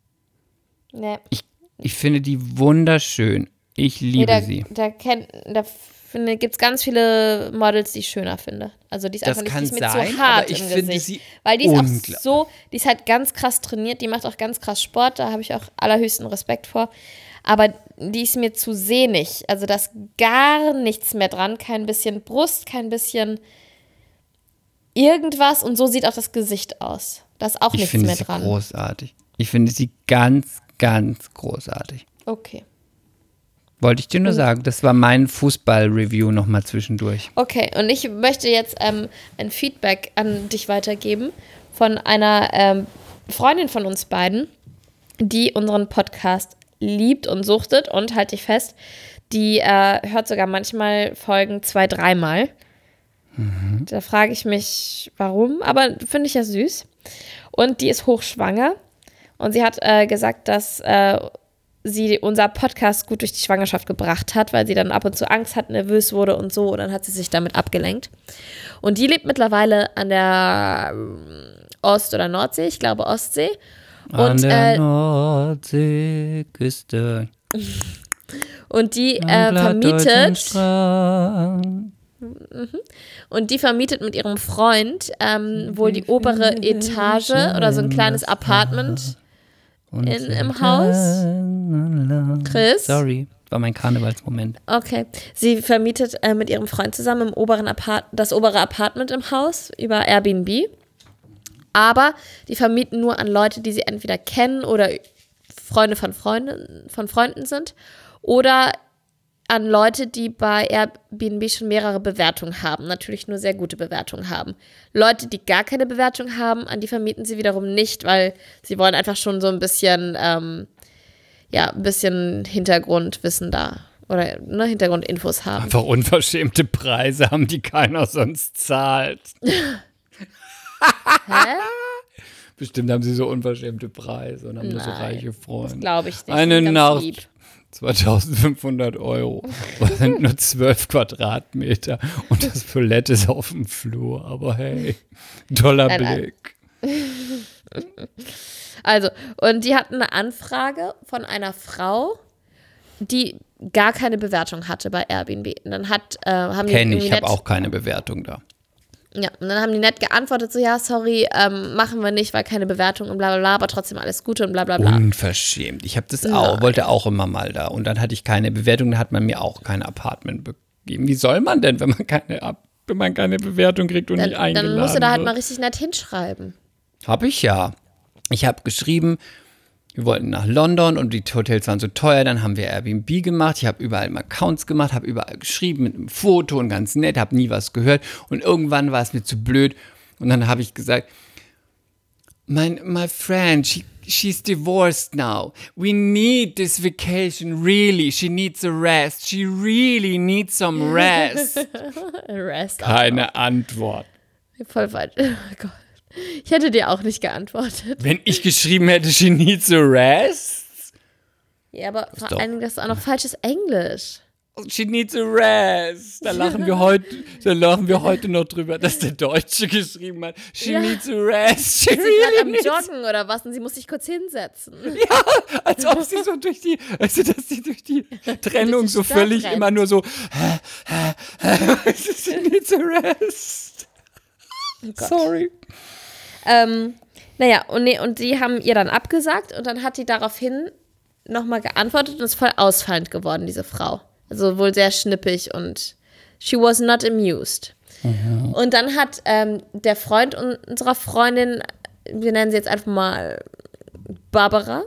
Nee. Ich, ich finde die wunderschön. Ich liebe nee, da, sie. Da kennt da finde, gibt es ganz viele Models, die ich schöner finde. Also die ist das einfach nicht, nicht sein, mit so hart ich im finde Gesicht. Sie weil die ist auch so, die ist halt ganz krass trainiert, die macht auch ganz krass Sport, da habe ich auch allerhöchsten Respekt vor. Aber die ist mir zu sehnig. Also da ist gar nichts mehr dran, kein bisschen Brust, kein bisschen irgendwas. Und so sieht auch das Gesicht aus. Da ist auch ich nichts mehr dran. Ich finde sie großartig. Ich finde sie ganz, ganz großartig. Okay. Wollte ich dir nur sagen, das war mein Fußball-Review nochmal zwischendurch. Okay, und ich möchte jetzt ähm, ein Feedback an dich weitergeben von einer ähm, Freundin von uns beiden, die unseren Podcast liebt und suchtet und, halt dich fest, die äh, hört sogar manchmal Folgen zwei-, dreimal. Mhm. Da frage ich mich, warum, aber finde ich ja süß. Und die ist hochschwanger und sie hat äh, gesagt, dass äh, sie unser Podcast gut durch die Schwangerschaft gebracht hat, weil sie dann ab und zu Angst hat, nervös wurde und so und dann hat sie sich damit abgelenkt. Und die lebt mittlerweile an der Ost- oder Nordsee, ich glaube Ostsee. Und, an der äh, Nordseeküste. Und die äh, vermietet. Und die vermietet mit ihrem Freund ähm, wohl die obere Etage oder so ein kleines Apartment in, im Haus. Chris? Sorry, war mein Karnevalsmoment. Okay. Sie vermietet äh, mit ihrem Freund zusammen im oberen Apart- das obere Apartment im Haus über Airbnb. Aber die vermieten nur an Leute, die sie entweder kennen oder Freunde von Freunden, von Freunden sind oder an Leute, die bei Airbnb schon mehrere Bewertungen haben, natürlich nur sehr gute Bewertungen haben. Leute, die gar keine Bewertung haben, an die vermieten sie wiederum nicht, weil sie wollen einfach schon so ein bisschen, ähm, ja, ein bisschen Hintergrundwissen da oder ne, Hintergrundinfos haben. Einfach unverschämte Preise haben, die keiner sonst zahlt. Hä? Bestimmt haben sie so unverschämte Preise und haben Nein, nur so reiche Freunde. Das glaube ich nicht. Eine Nacht lieb. zweitausendfünfhundert Euro. Das sind nur zwölf Quadratmeter und das Toilett ist auf dem Flur. Aber hey, toller Blick. Also, und die hatten eine Anfrage von einer Frau, die gar keine Bewertung hatte bei Airbnb. Und dann hat, äh, haben die Kenn ich, ich habe auch keine Bewertung da. Ja, und dann haben die nett geantwortet, so, ja, sorry, ähm, machen wir nicht, weil keine Bewertung und bla bla bla, aber trotzdem alles Gute und bla bla bla. Unverschämt. Ich hab das auch, Nein. wollte auch immer mal da und dann hatte ich keine Bewertung, dann hat man mir auch kein Apartment gegeben. Wie soll man denn, wenn man keine, wenn man keine Bewertung kriegt und dann, nicht eingeladen wird? Dann musst du da halt mal richtig nett hinschreiben. Hab ich ja. Ich hab geschrieben, wir wollten nach London und die Hotels waren so teuer, dann haben wir Airbnb gemacht, ich habe überall Accounts gemacht, habe überall geschrieben mit einem Foto und ganz nett, habe nie was gehört und irgendwann war es mir zu blöd und dann habe ich gesagt, my, my friend, she, she's divorced now, we need this vacation, really, she needs a rest, she really needs some rest. Rest Keine auch. Antwort. Voll falsch, oh Gott. Ich hätte dir auch nicht geantwortet. Wenn ich geschrieben hätte, she needs a rest? Ja, aber vor allem, das ist auch noch falsches Englisch. She needs a rest. Da lachen wir heute, da lachen wir heute noch drüber, dass der Deutsche geschrieben hat. She ja. needs a rest. She sie really ist am Joggen oder was und sie muss sich kurz hinsetzen. Ja, als ob sie so durch die, also dass sie durch die Trennung durch die so völlig rennt. Immer nur so she needs a rest. Oh Gott. Sorry. Ähm, naja, und, ne, und die haben ihr dann abgesagt und dann hat die daraufhin nochmal geantwortet und ist voll ausfallend geworden, diese Frau. Also wohl sehr schnippig und she was not amused. Mhm. Und dann hat ähm, der Freund unserer Freundin, wir nennen sie jetzt einfach mal Barbara.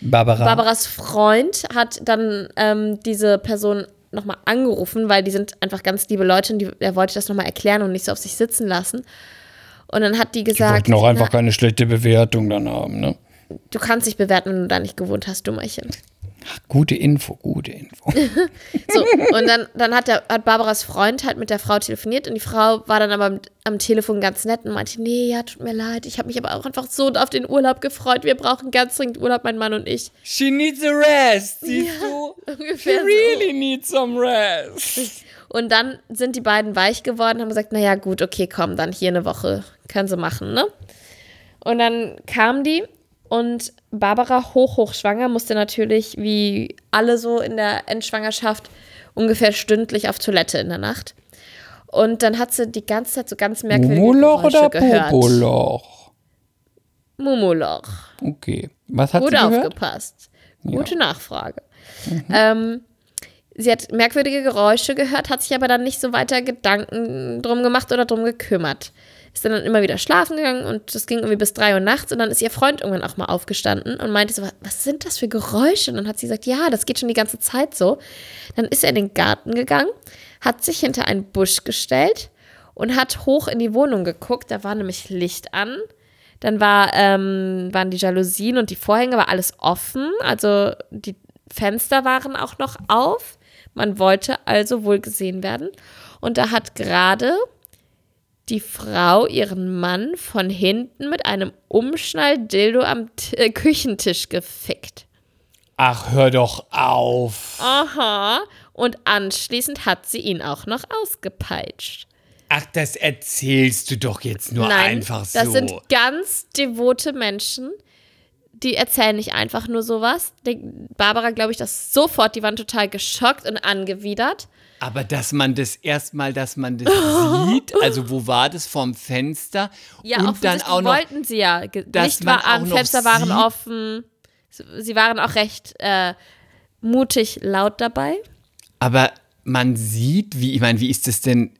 Barbara. Barbaras Freund hat dann ähm, diese Person nochmal angerufen, weil die sind einfach ganz liebe Leute und die, er wollte das nochmal erklären und nicht so auf sich sitzen lassen. Und dann hat die gesagt... Die wollten auch einfach na, keine schlechte Bewertung dann haben, ne? Du kannst dich bewerten, wenn du da nicht gewohnt hast, Dummerchen. Ach, gute Info, gute Info. So, und dann, dann hat, der, hat Barbaras Freund halt mit der Frau telefoniert und die Frau war dann aber am, am Telefon ganz nett und meinte, nee, ja, tut mir leid, ich habe mich aber auch einfach so auf den Urlaub gefreut, wir brauchen ganz dringend Urlaub, mein Mann und ich. She needs a rest, siehst ja, du? She really so. needs some rest. Und dann sind die beiden weich geworden und haben gesagt, naja, gut, okay, komm, dann hier eine Woche, können sie machen, ne? Und dann kam die und Barbara, hoch, hoch schwanger, musste natürlich, wie alle so in der Endschwangerschaft, ungefähr stündlich auf Toilette in der Nacht. Und dann hat sie die ganze Zeit so ganz merkwürdige Geräusche gehört. Mumoloch oder Boboloch? Mumoloch. Okay. Was hat Gut sie gehört? Gut aufgepasst. Gute ja. Nachfrage. Mhm. Ähm, sie hat merkwürdige Geräusche gehört, hat sich aber dann nicht so weiter Gedanken drum gemacht oder drum gekümmert. Ist dann immer wieder schlafen gegangen und das ging irgendwie bis drei Uhr nachts und dann ist ihr Freund irgendwann auch mal aufgestanden und meinte so, was sind das für Geräusche? Und dann hat sie gesagt, ja, das geht schon die ganze Zeit so. Dann ist er in den Garten gegangen, hat sich hinter einen Busch gestellt und hat hoch in die Wohnung geguckt, da war nämlich Licht an. Dann war, ähm, waren die Jalousien und die Vorhänge, war alles offen, also die Fenster waren auch noch auf. Man wollte also wohl gesehen werden. Und da hat gerade... die Frau ihren Mann von hinten mit einem Umschnall-Dildo am T- äh, Küchentisch gefickt. Ach, hör doch auf. Aha. Und anschließend hat sie ihn auch noch ausgepeitscht. Ach, das erzählst du doch jetzt nur Nein, einfach so. Das sind ganz devote Menschen, die erzählen nicht einfach nur sowas. Barbara, glaube ich, das sofort. Die waren total geschockt und angewidert. Aber dass man das erstmal, dass man das sieht, also wo war das, vorm Fenster? Ja, und dann auch noch, wollten sie ja. Nicht war an, Fenster waren offen. Sie waren auch recht äh, mutig laut dabei. Aber man sieht, wie, ich meine, wie ist das denn,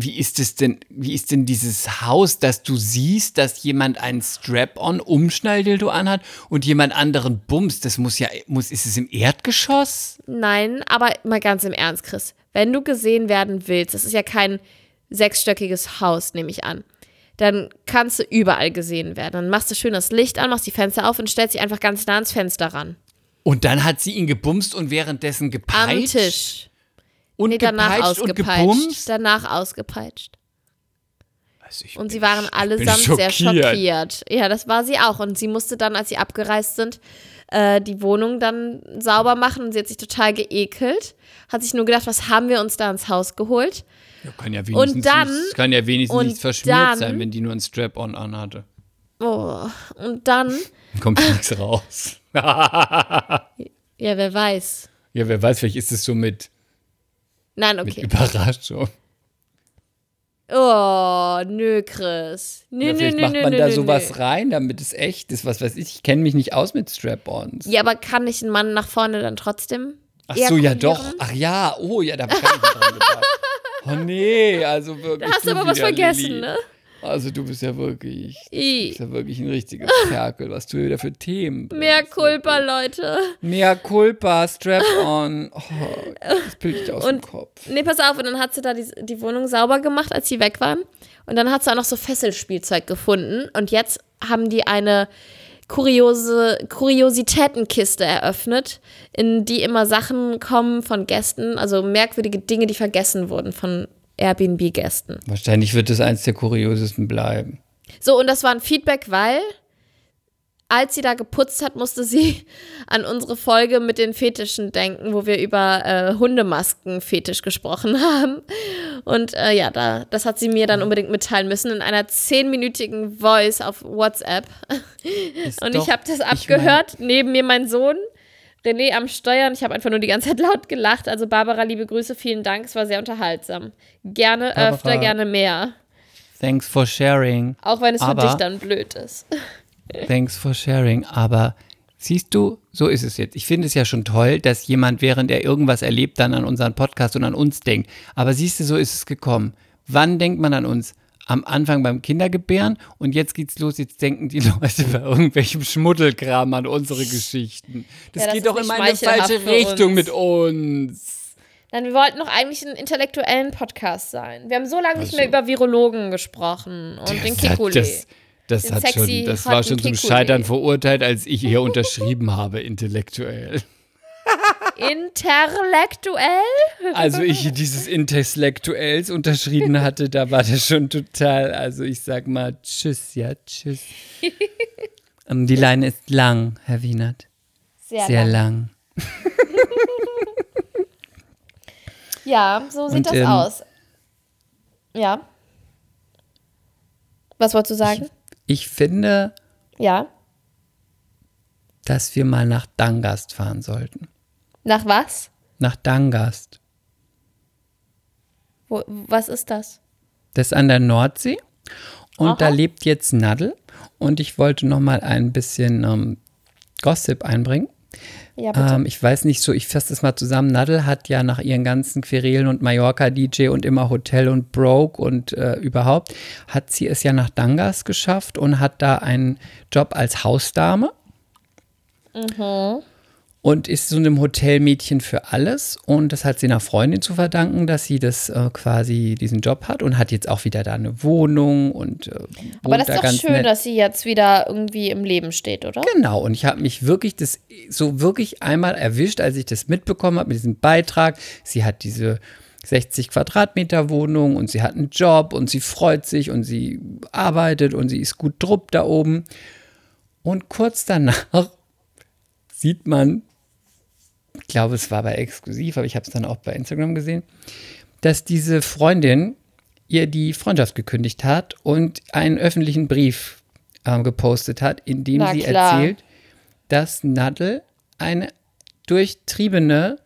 wie ist das denn, wie ist denn dieses Haus, dass du siehst, dass jemand einen Strap-on Umschnalldildo anhat und jemand anderen bumst? Das muss ja, muss, ist es im Erdgeschoss? Nein, aber mal ganz im Ernst, Chris. Wenn du gesehen werden willst, das ist ja kein sechsstöckiges Haus, nehme ich an, dann kannst du überall gesehen werden. Dann machst du schön das Licht an, machst die Fenster auf und stellst dich einfach ganz nah ans Fenster ran. Und dann hat sie ihn gebumst und währenddessen gepeitscht? Am Tisch. Und nee, danach ausgepeitscht. Danach ausgepeitscht. Also ich und sie waren ich, allesamt ich sehr schockiert. Ja, das war sie auch. Und sie musste dann, als sie abgereist sind, äh, die Wohnung dann sauber machen. Und sie hat sich total geekelt. Hat sich nur gedacht, was haben wir uns da ins Haus geholt? Ja, kann ja wenigstens, und dann, nichts, kann ja wenigstens nichts verschmiert dann, sein, wenn die nur ein Strap-on anhatte. Oh, und dann... Kommt nichts raus. Ja, wer weiß. Ja, wer weiß, vielleicht ist es so mit... Nein, okay. Mit Überraschung. Oh, nö, Chris. Nö, ja, nö, vielleicht nö, macht man nö, da nö, sowas nö. rein, damit es echt ist. Was weiß ich, ich kenne mich nicht aus mit Strap-Ons. Ja, aber kann nicht ein Mann nach vorne dann trotzdem? Ach so, ja doch. Ach ja, oh ja, da hab ich gar nicht dran gedacht. Oh nee, also wirklich. Da hast du aber was vergessen, Lilly. Ne? Also du bist ja wirklich, du bist ja wirklich ein richtiges Ferkel, was du wieder für Themen bringst. Mehr Culpa, Leute. Mehr Culpa, Strap-on. Oh, das bildet dich aus und, dem Kopf. Nee, pass auf. Und dann hat sie da die, die Wohnung sauber gemacht, als sie weg waren. Und dann hat sie auch noch so Fesselspielzeug gefunden. Und jetzt haben die eine kuriose Kuriositätenkiste eröffnet, in die immer Sachen kommen von Gästen, also merkwürdige Dinge, die vergessen wurden von Airbnb-Gästen. Wahrscheinlich wird das eins der kuriosesten bleiben. So, und das war ein Feedback, weil als sie da geputzt hat, musste sie an unsere Folge mit den Fetischen denken, wo wir über äh, Hundemasken-Fetisch gesprochen haben. Und äh, ja, da, das hat sie mir dann unbedingt mitteilen müssen in einer zehnminütigen Voice auf WhatsApp. Ist und doch, ich habe das abgehört, ich mein... neben mir mein Sohn, René am Steuer, und ich habe einfach nur die ganze Zeit laut gelacht. Also Barbara, liebe Grüße, vielen Dank, es war sehr unterhaltsam. Gerne Barbara, öfter, gerne mehr. Thanks for sharing. Auch wenn es Aber... für dich dann blöd ist. Thanks for sharing, aber siehst du, so ist es jetzt. Ich finde es ja schon toll, dass jemand, während er irgendwas erlebt, dann an unseren Podcast und an uns denkt. Aber siehst du, so ist es gekommen. Wann denkt man an uns? Am Anfang beim Kindergebären, und jetzt geht's los, jetzt denken die Leute bei irgendwelchem Schmuddelkram an unsere Geschichten. Das, ja, das geht doch immer in eine falsche Richtung mit uns. Nein, wir wollten doch eigentlich einen intellektuellen Podcast sein. Wir haben so lange also, nicht mehr über Virologen gesprochen und den Kekulé. Das, hat schon, das war schon zum Scheitern verurteilt, als ich hier unterschrieben habe, intellektuell. Intellektuell? Also ich dieses Intellektuells unterschrieben hatte, da war das schon total, also ich sag mal tschüss, ja, tschüss. Die Leine ist lang, Herr Wienert. Sehr, Sehr lang. lang. Ja, so sieht Und, das ähm, aus. Ja. Was wolltest du sagen? Ich, Ich finde, ja, dass wir mal nach Dangast fahren sollten. Nach was? Nach Dangast. Wo, was ist das? Das ist an der Nordsee, und Aha. da lebt jetzt Nadel, und ich wollte noch mal ein bisschen ähm, Gossip einbringen. Ja, bitte. Ähm, ich weiß nicht so, ich fasse das mal zusammen. Nadel hat ja nach ihren ganzen Querelen und Mallorca-D J und immer Hotel und Broke und äh, überhaupt, hat sie es ja nach Dangast geschafft und hat da einen Job als Hausdame. Mhm. Und ist so einem Hotelmädchen für alles. Und das hat sie einer Freundin zu verdanken, dass sie das äh, quasi diesen Job hat, und hat jetzt auch wieder da eine Wohnung. Und, äh, aber das ist da doch schön, nett. Dass sie jetzt wieder irgendwie im Leben steht, oder? Genau. Und ich habe mich wirklich das so wirklich einmal erwischt, als ich das mitbekommen habe mit diesem Beitrag. Sie hat diese sechzig Quadratmeter Wohnung und sie hat einen Job und sie freut sich und sie arbeitet und sie ist gut drupp da oben. Und kurz danach sieht man, ich glaube, es war bei Exklusiv, aber ich habe es dann auch bei Instagram gesehen, dass diese Freundin ihr die Freundschaft gekündigt hat und einen öffentlichen Brief äh, gepostet hat, in dem Na, sie klar. erzählt, dass Nadel eine durchtriebene,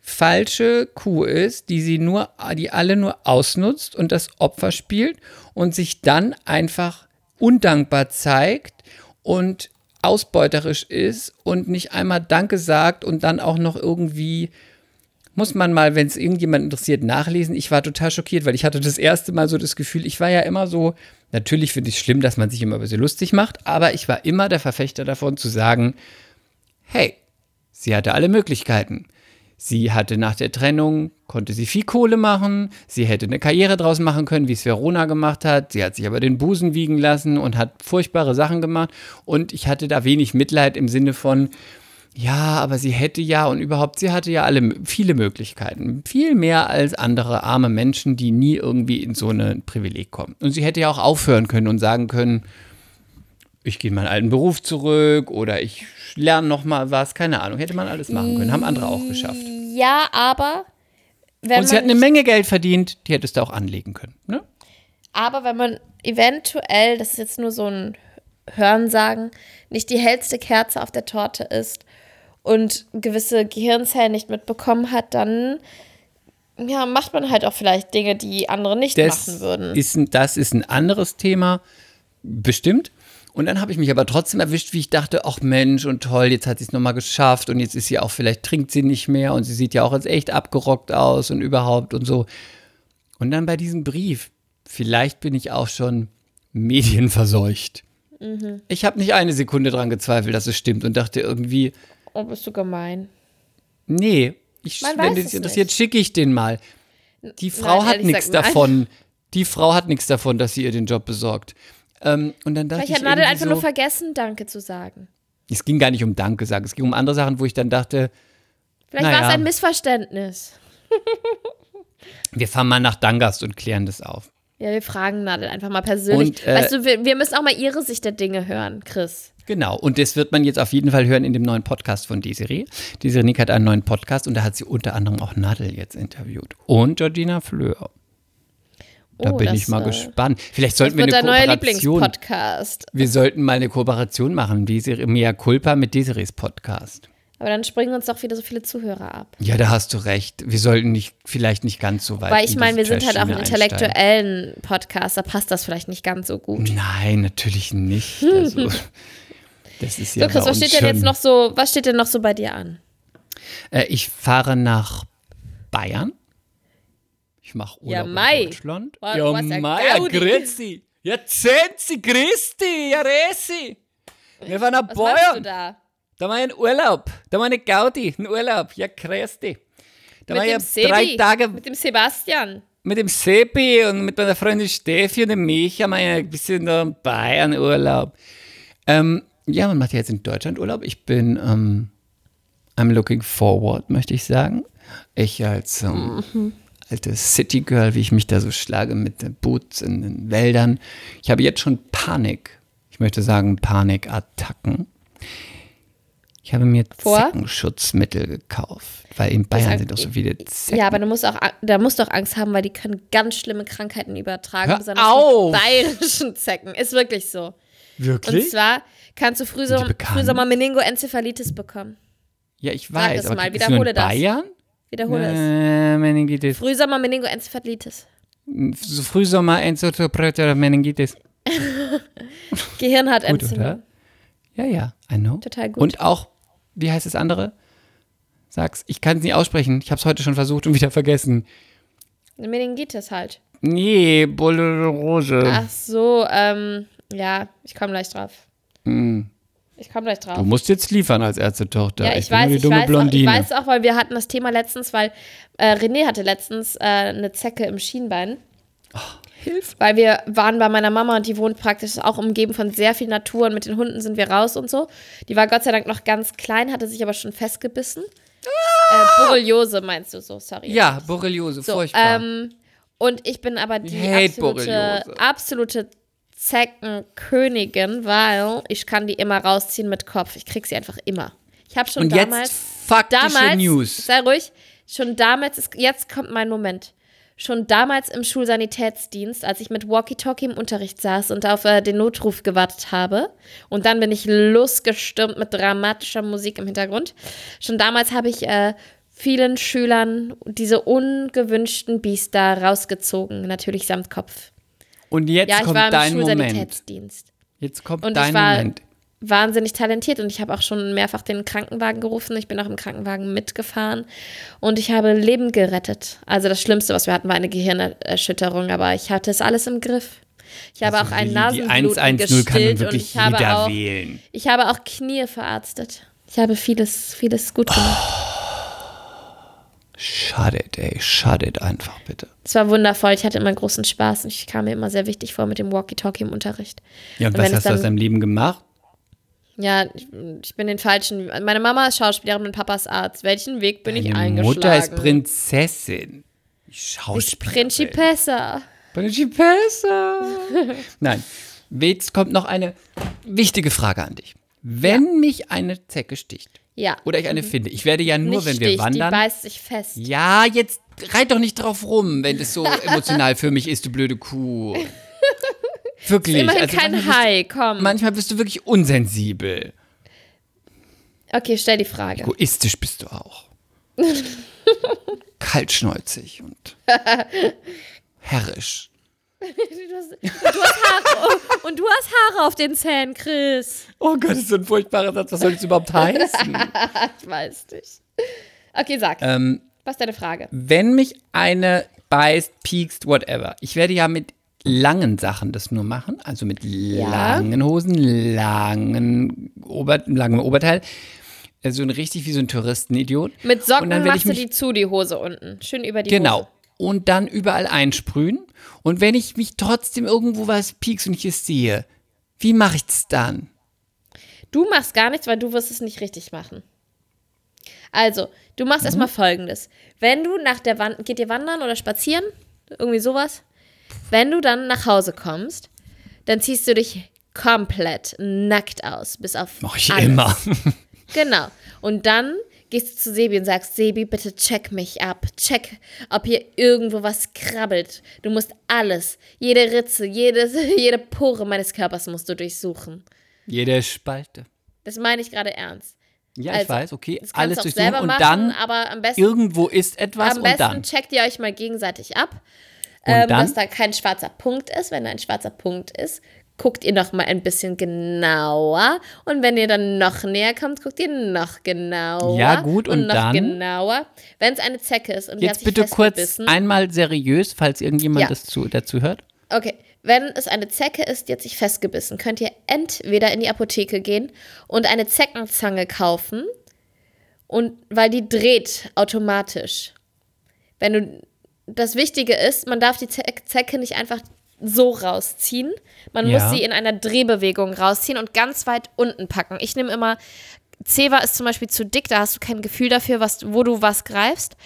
falsche Kuh ist, die sie nur, die alle nur ausnutzt und das Opfer spielt und sich dann einfach undankbar zeigt und ausbeuterisch ist und nicht einmal Danke sagt und dann auch noch irgendwie, muss man mal, wenn es irgendjemand interessiert, nachlesen. Ich war total schockiert, weil ich hatte das erste Mal so das Gefühl, ich war ja immer so, natürlich finde ich es schlimm, dass man sich immer über sie lustig macht, aber ich war immer der Verfechter davon zu sagen, hey, sie hatte alle Möglichkeiten. Sie hatte nach der Trennung, konnte sie viel Kohle machen, sie hätte eine Karriere draus machen können, wie es Verona gemacht hat, sie hat sich aber den Busen wiegen lassen und hat furchtbare Sachen gemacht, und ich hatte da wenig Mitleid im Sinne von, ja, aber sie hätte ja und überhaupt, sie hatte ja alle viele Möglichkeiten, viel mehr als andere arme Menschen, die nie irgendwie in so ein Privileg kommen. Und sie hätte ja auch aufhören können und sagen können, ich gehe in meinen alten Beruf zurück oder ich lerne nochmal was, keine Ahnung. Hätte man alles machen können, haben andere auch geschafft. Ja, aber wenn man... Und sie hat eine Menge Geld verdient, die hättest du auch anlegen können, ne? Aber wenn man eventuell, das ist jetzt nur so ein Hörensagen, nicht die hellste Kerze auf der Torte ist und gewisse Gehirnzellen nicht mitbekommen hat, dann... Ja, macht man halt auch vielleicht Dinge, die andere nicht das machen würden. Ist ein, das ist ein anderes Thema, bestimmt. Und dann habe ich mich aber trotzdem erwischt, wie ich dachte, ach Mensch, und toll, jetzt hat sie es nochmal geschafft und jetzt ist sie auch, vielleicht trinkt sie nicht mehr und sie sieht ja auch als echt abgerockt aus und überhaupt und so. Und dann bei diesem Brief, vielleicht bin ich auch schon medienverseucht. Mhm. Ich habe nicht eine Sekunde dran gezweifelt, dass es stimmt, und dachte irgendwie. Oh, bist du gemein. Nee, ich, wenn dich interessiert, schicke ich den mal. Die Frau nein, hat nichts davon. Nein. Die Frau hat nichts davon, dass sie ihr den Job besorgt. Ähm, und dann dachte ich, hat Nadel einfach so, nur vergessen, Danke zu sagen. Es ging gar nicht um Danke sagen, es ging um andere Sachen, wo ich dann dachte, vielleicht naja, war es ein Missverständnis. Wir fahren mal nach Dangast und klären das auf. Ja, wir fragen Nadel einfach mal persönlich. Und, äh, weißt du, wir, wir müssen auch mal ihre Sicht der Dinge hören, Chris. Genau, und das wird man jetzt auf jeden Fall hören in dem neuen Podcast von Desiree. Desiree Nick hat einen neuen Podcast und da hat sie unter anderem auch Nadel jetzt interviewt. Und Georgina Fleur. Da oh, bin das, ich mal äh, gespannt. Vielleicht sollten wir eine Kooperation. Das wird dein neuer Lieblingspodcast. Wir sollten mal eine Kooperation machen, Desiree, Mea Culpa mit Desirees Podcast. Aber dann springen uns doch wieder so viele Zuhörer ab. Ja, da hast du recht. Wir sollten nicht, vielleicht nicht ganz so weit. Weil ich meine, wir sind halt auch ein intellektuellen Podcast, da passt das vielleicht nicht ganz so gut. Nein, natürlich nicht. Also, das ist ja so, Chris, was steht denn jetzt noch so, was steht denn noch so bei dir an? Äh, ich fahre nach Bayern. Ich mache Urlaub ja, in Deutschland. Wow, ja, Mai, ja, grüezi. Ja, Zenzi, Christi, ja, Resi. Wir fahren nach was Bayern. Was machst du da? Da war ich in Urlaub. Da war ich in Gaudi, in Urlaub. Ja, Christi. Da mit war ich Sebi, drei Tage. Mit dem Sebastian. Mit dem Sebi und mit meiner Freundin Steffi und dem Micha haben wir ein bisschen in Bayern Urlaub. Ähm, ja, man macht ja jetzt in Deutschland Urlaub. Ich bin, ähm, I'm looking forward, möchte ich sagen. Ich als, ähm, mhm. alte City Girl, wie ich mich da so schlage mit Boots in den Wäldern. Ich habe jetzt schon Panik. Ich möchte sagen Panikattacken. Ich habe mir Vor? Zeckenschutzmittel gekauft, weil in Bayern sind auch so viele Zecken. Ja, aber du musst auch, da musst du auch Angst haben, weil die können ganz schlimme Krankheiten übertragen, Hör besonders auf. Mit bayerischen Zecken. Ist wirklich so. Wirklich? Und zwar kannst du Frühsommer-Meningoenzephalitis bekommen. Ja, ich weiß. Sag das mal, wiederhole das. Bayern? Wiederhole äh, es. Meningitis. Frühsommer Meningoenzephalitis. Frühsommer Enzotopreter Meningitis. Gehirn hat Entzündung. Ja, ja, I know. Total gut. Und auch, wie heißt das andere? Sag's, ich kann es nicht aussprechen. Ich habe es heute schon versucht und wieder vergessen. Meningitis halt. Nee, Borreliose. Ach so, ähm, ja, ich komme gleich drauf. Mm. Ich komme gleich drauf. Du musst jetzt liefern als Ärztetochter. Ja, ich, ich weiß, ich dumme weiß, Blondine. Auch, ich weiß auch, weil wir hatten das Thema letztens, weil äh, René hatte letztens äh, eine Zecke im Schienbein. Oh, Hilfe. Weil wir waren bei meiner Mama und die wohnt praktisch auch umgeben von sehr viel Natur und mit den Hunden sind wir raus und so. Die war Gott sei Dank noch ganz klein, hatte sich aber schon festgebissen. Ah! Äh, Borreliose meinst du so, sorry. Ja, Borreliose, so, furchtbar. Ähm, und ich bin aber die absolute, absolute Zeckenkönigin, weil ich kann die immer rausziehen mit Kopf. Ich krieg sie einfach immer. Ich habe schon und damals, jetzt faktische damals, News. Sei ruhig, schon damals, ist, jetzt kommt mein Moment. Schon damals im Schulsanitätsdienst, als ich mit Walkie-Talkie im Unterricht saß und auf äh, den Notruf gewartet habe. Und dann bin ich losgestürmt mit dramatischer Musik im Hintergrund. Schon damals habe ich äh, vielen Schülern diese ungewünschten Biester rausgezogen, natürlich samt Kopf. Und jetzt ja, ich kommt war im dein Moment. Jetzt kommt und dein Moment. Ich war wahnsinnig talentiert und ich habe auch schon mehrfach den Krankenwagen gerufen. Ich bin auch im Krankenwagen mitgefahren und ich habe Leben gerettet. Also das Schlimmste, was wir hatten, war eine Gehirnerschütterung, aber ich hatte es alles im Griff. Ich habe also auch einen Nasenbluten gestillt und ich habe, auch, ich habe auch Knie verarztet. Ich habe vieles, vieles gut gemacht. Oh, schadet, ey, schadet einfach bitte. Es war wundervoll, ich hatte immer großen Spaß und ich kam mir immer sehr wichtig vor mit dem Walkie-Talkie im Unterricht. Ja, und, und was hast du aus deinem Leben gemacht? Ja, ich, ich bin den falschen, meine Mama ist Schauspielerin, mein Papa ist Arzt. Welchen Weg bin Deine ich eingeschlagen? Mutter ist Prinzessin. Schauspielerin. Ich Principessa. Principessa. Nein, jetzt kommt noch eine wichtige Frage an dich. Wenn ja. mich eine Zecke sticht ja. oder ich eine finde, ich werde ja nur, nicht wenn sticht, wir wandern. Die beißt sich fest. Ja, jetzt reit doch nicht drauf rum, wenn das so emotional für mich ist, du blöde Kuh. Wirklich. Immerhin also kein Hai, komm. Manchmal bist du wirklich unsensibel. Okay, stell die Frage. Egoistisch bist du auch. Kaltschnäuzig und herrisch. Du hast, du hast Haare, oh, und du hast Haare auf den Zähnen, Chris. Oh Gott, das ist so ein furchtbarer Satz. Was soll das überhaupt heißen? Ich weiß nicht. Okay, sag. Ähm, Was ist deine Frage? Wenn mich eine beißt, piekst, whatever. Ich werde ja mit langen Sachen das nur machen, also mit ja. langen Hosen, langen Ober- langem Oberteil, so also ein richtig wie so ein Touristenidiot. Mit Socken und dann machst du die zu, die Hose unten, schön über die genau. Hose. Genau, und dann überall einsprühen und wenn ich mich trotzdem irgendwo was piekst und ich es sehe, wie mache ich es dann? Du machst gar nichts, weil du wirst es nicht richtig machen. Also, du machst mhm. erstmal Folgendes. Wenn du nach der Wand, geht ihr wandern oder spazieren? Irgendwie sowas? Wenn du dann nach Hause kommst, dann ziehst du dich komplett nackt aus, bis auf Mach ich alles. Immer. Genau. Und dann gehst du zu Sebi und sagst, Sebi, bitte check mich ab. Check, ob hier irgendwo was krabbelt. Du musst alles, jede Ritze, jedes, jede Pore meines Körpers musst du durchsuchen. Jede Spalte. Das meine ich gerade ernst. Ja, also, ich weiß, okay. Alles durchsuchen und machen, dann aber am besten, irgendwo ist etwas und dann. Am besten und dann. Checkt ihr euch mal gegenseitig ab, ähm, dass da kein schwarzer Punkt ist. Wenn da ein schwarzer Punkt ist, guckt ihr noch mal ein bisschen genauer. Und wenn ihr dann noch näher kommt, guckt ihr noch genauer. Ja, gut, und, und noch dann? Genauer. Wenn es eine Zecke ist und die hat sich festgebissen. Jetzt bitte kurz einmal seriös, falls irgendjemand ja. das zu, dazu hört. Okay. Wenn es eine Zecke ist, die hat sich festgebissen, könnt ihr entweder in die Apotheke gehen und eine Zeckenzange kaufen, und weil die dreht automatisch. Wenn du, das Wichtige ist, man darf die Ze- Zecke nicht einfach so rausziehen. Man ja. muss sie in einer Drehbewegung rausziehen und ganz weit unten packen. Ich nehme immer, Zewa ist zum Beispiel zu dick, da hast du kein Gefühl dafür, was, wo du was greifst.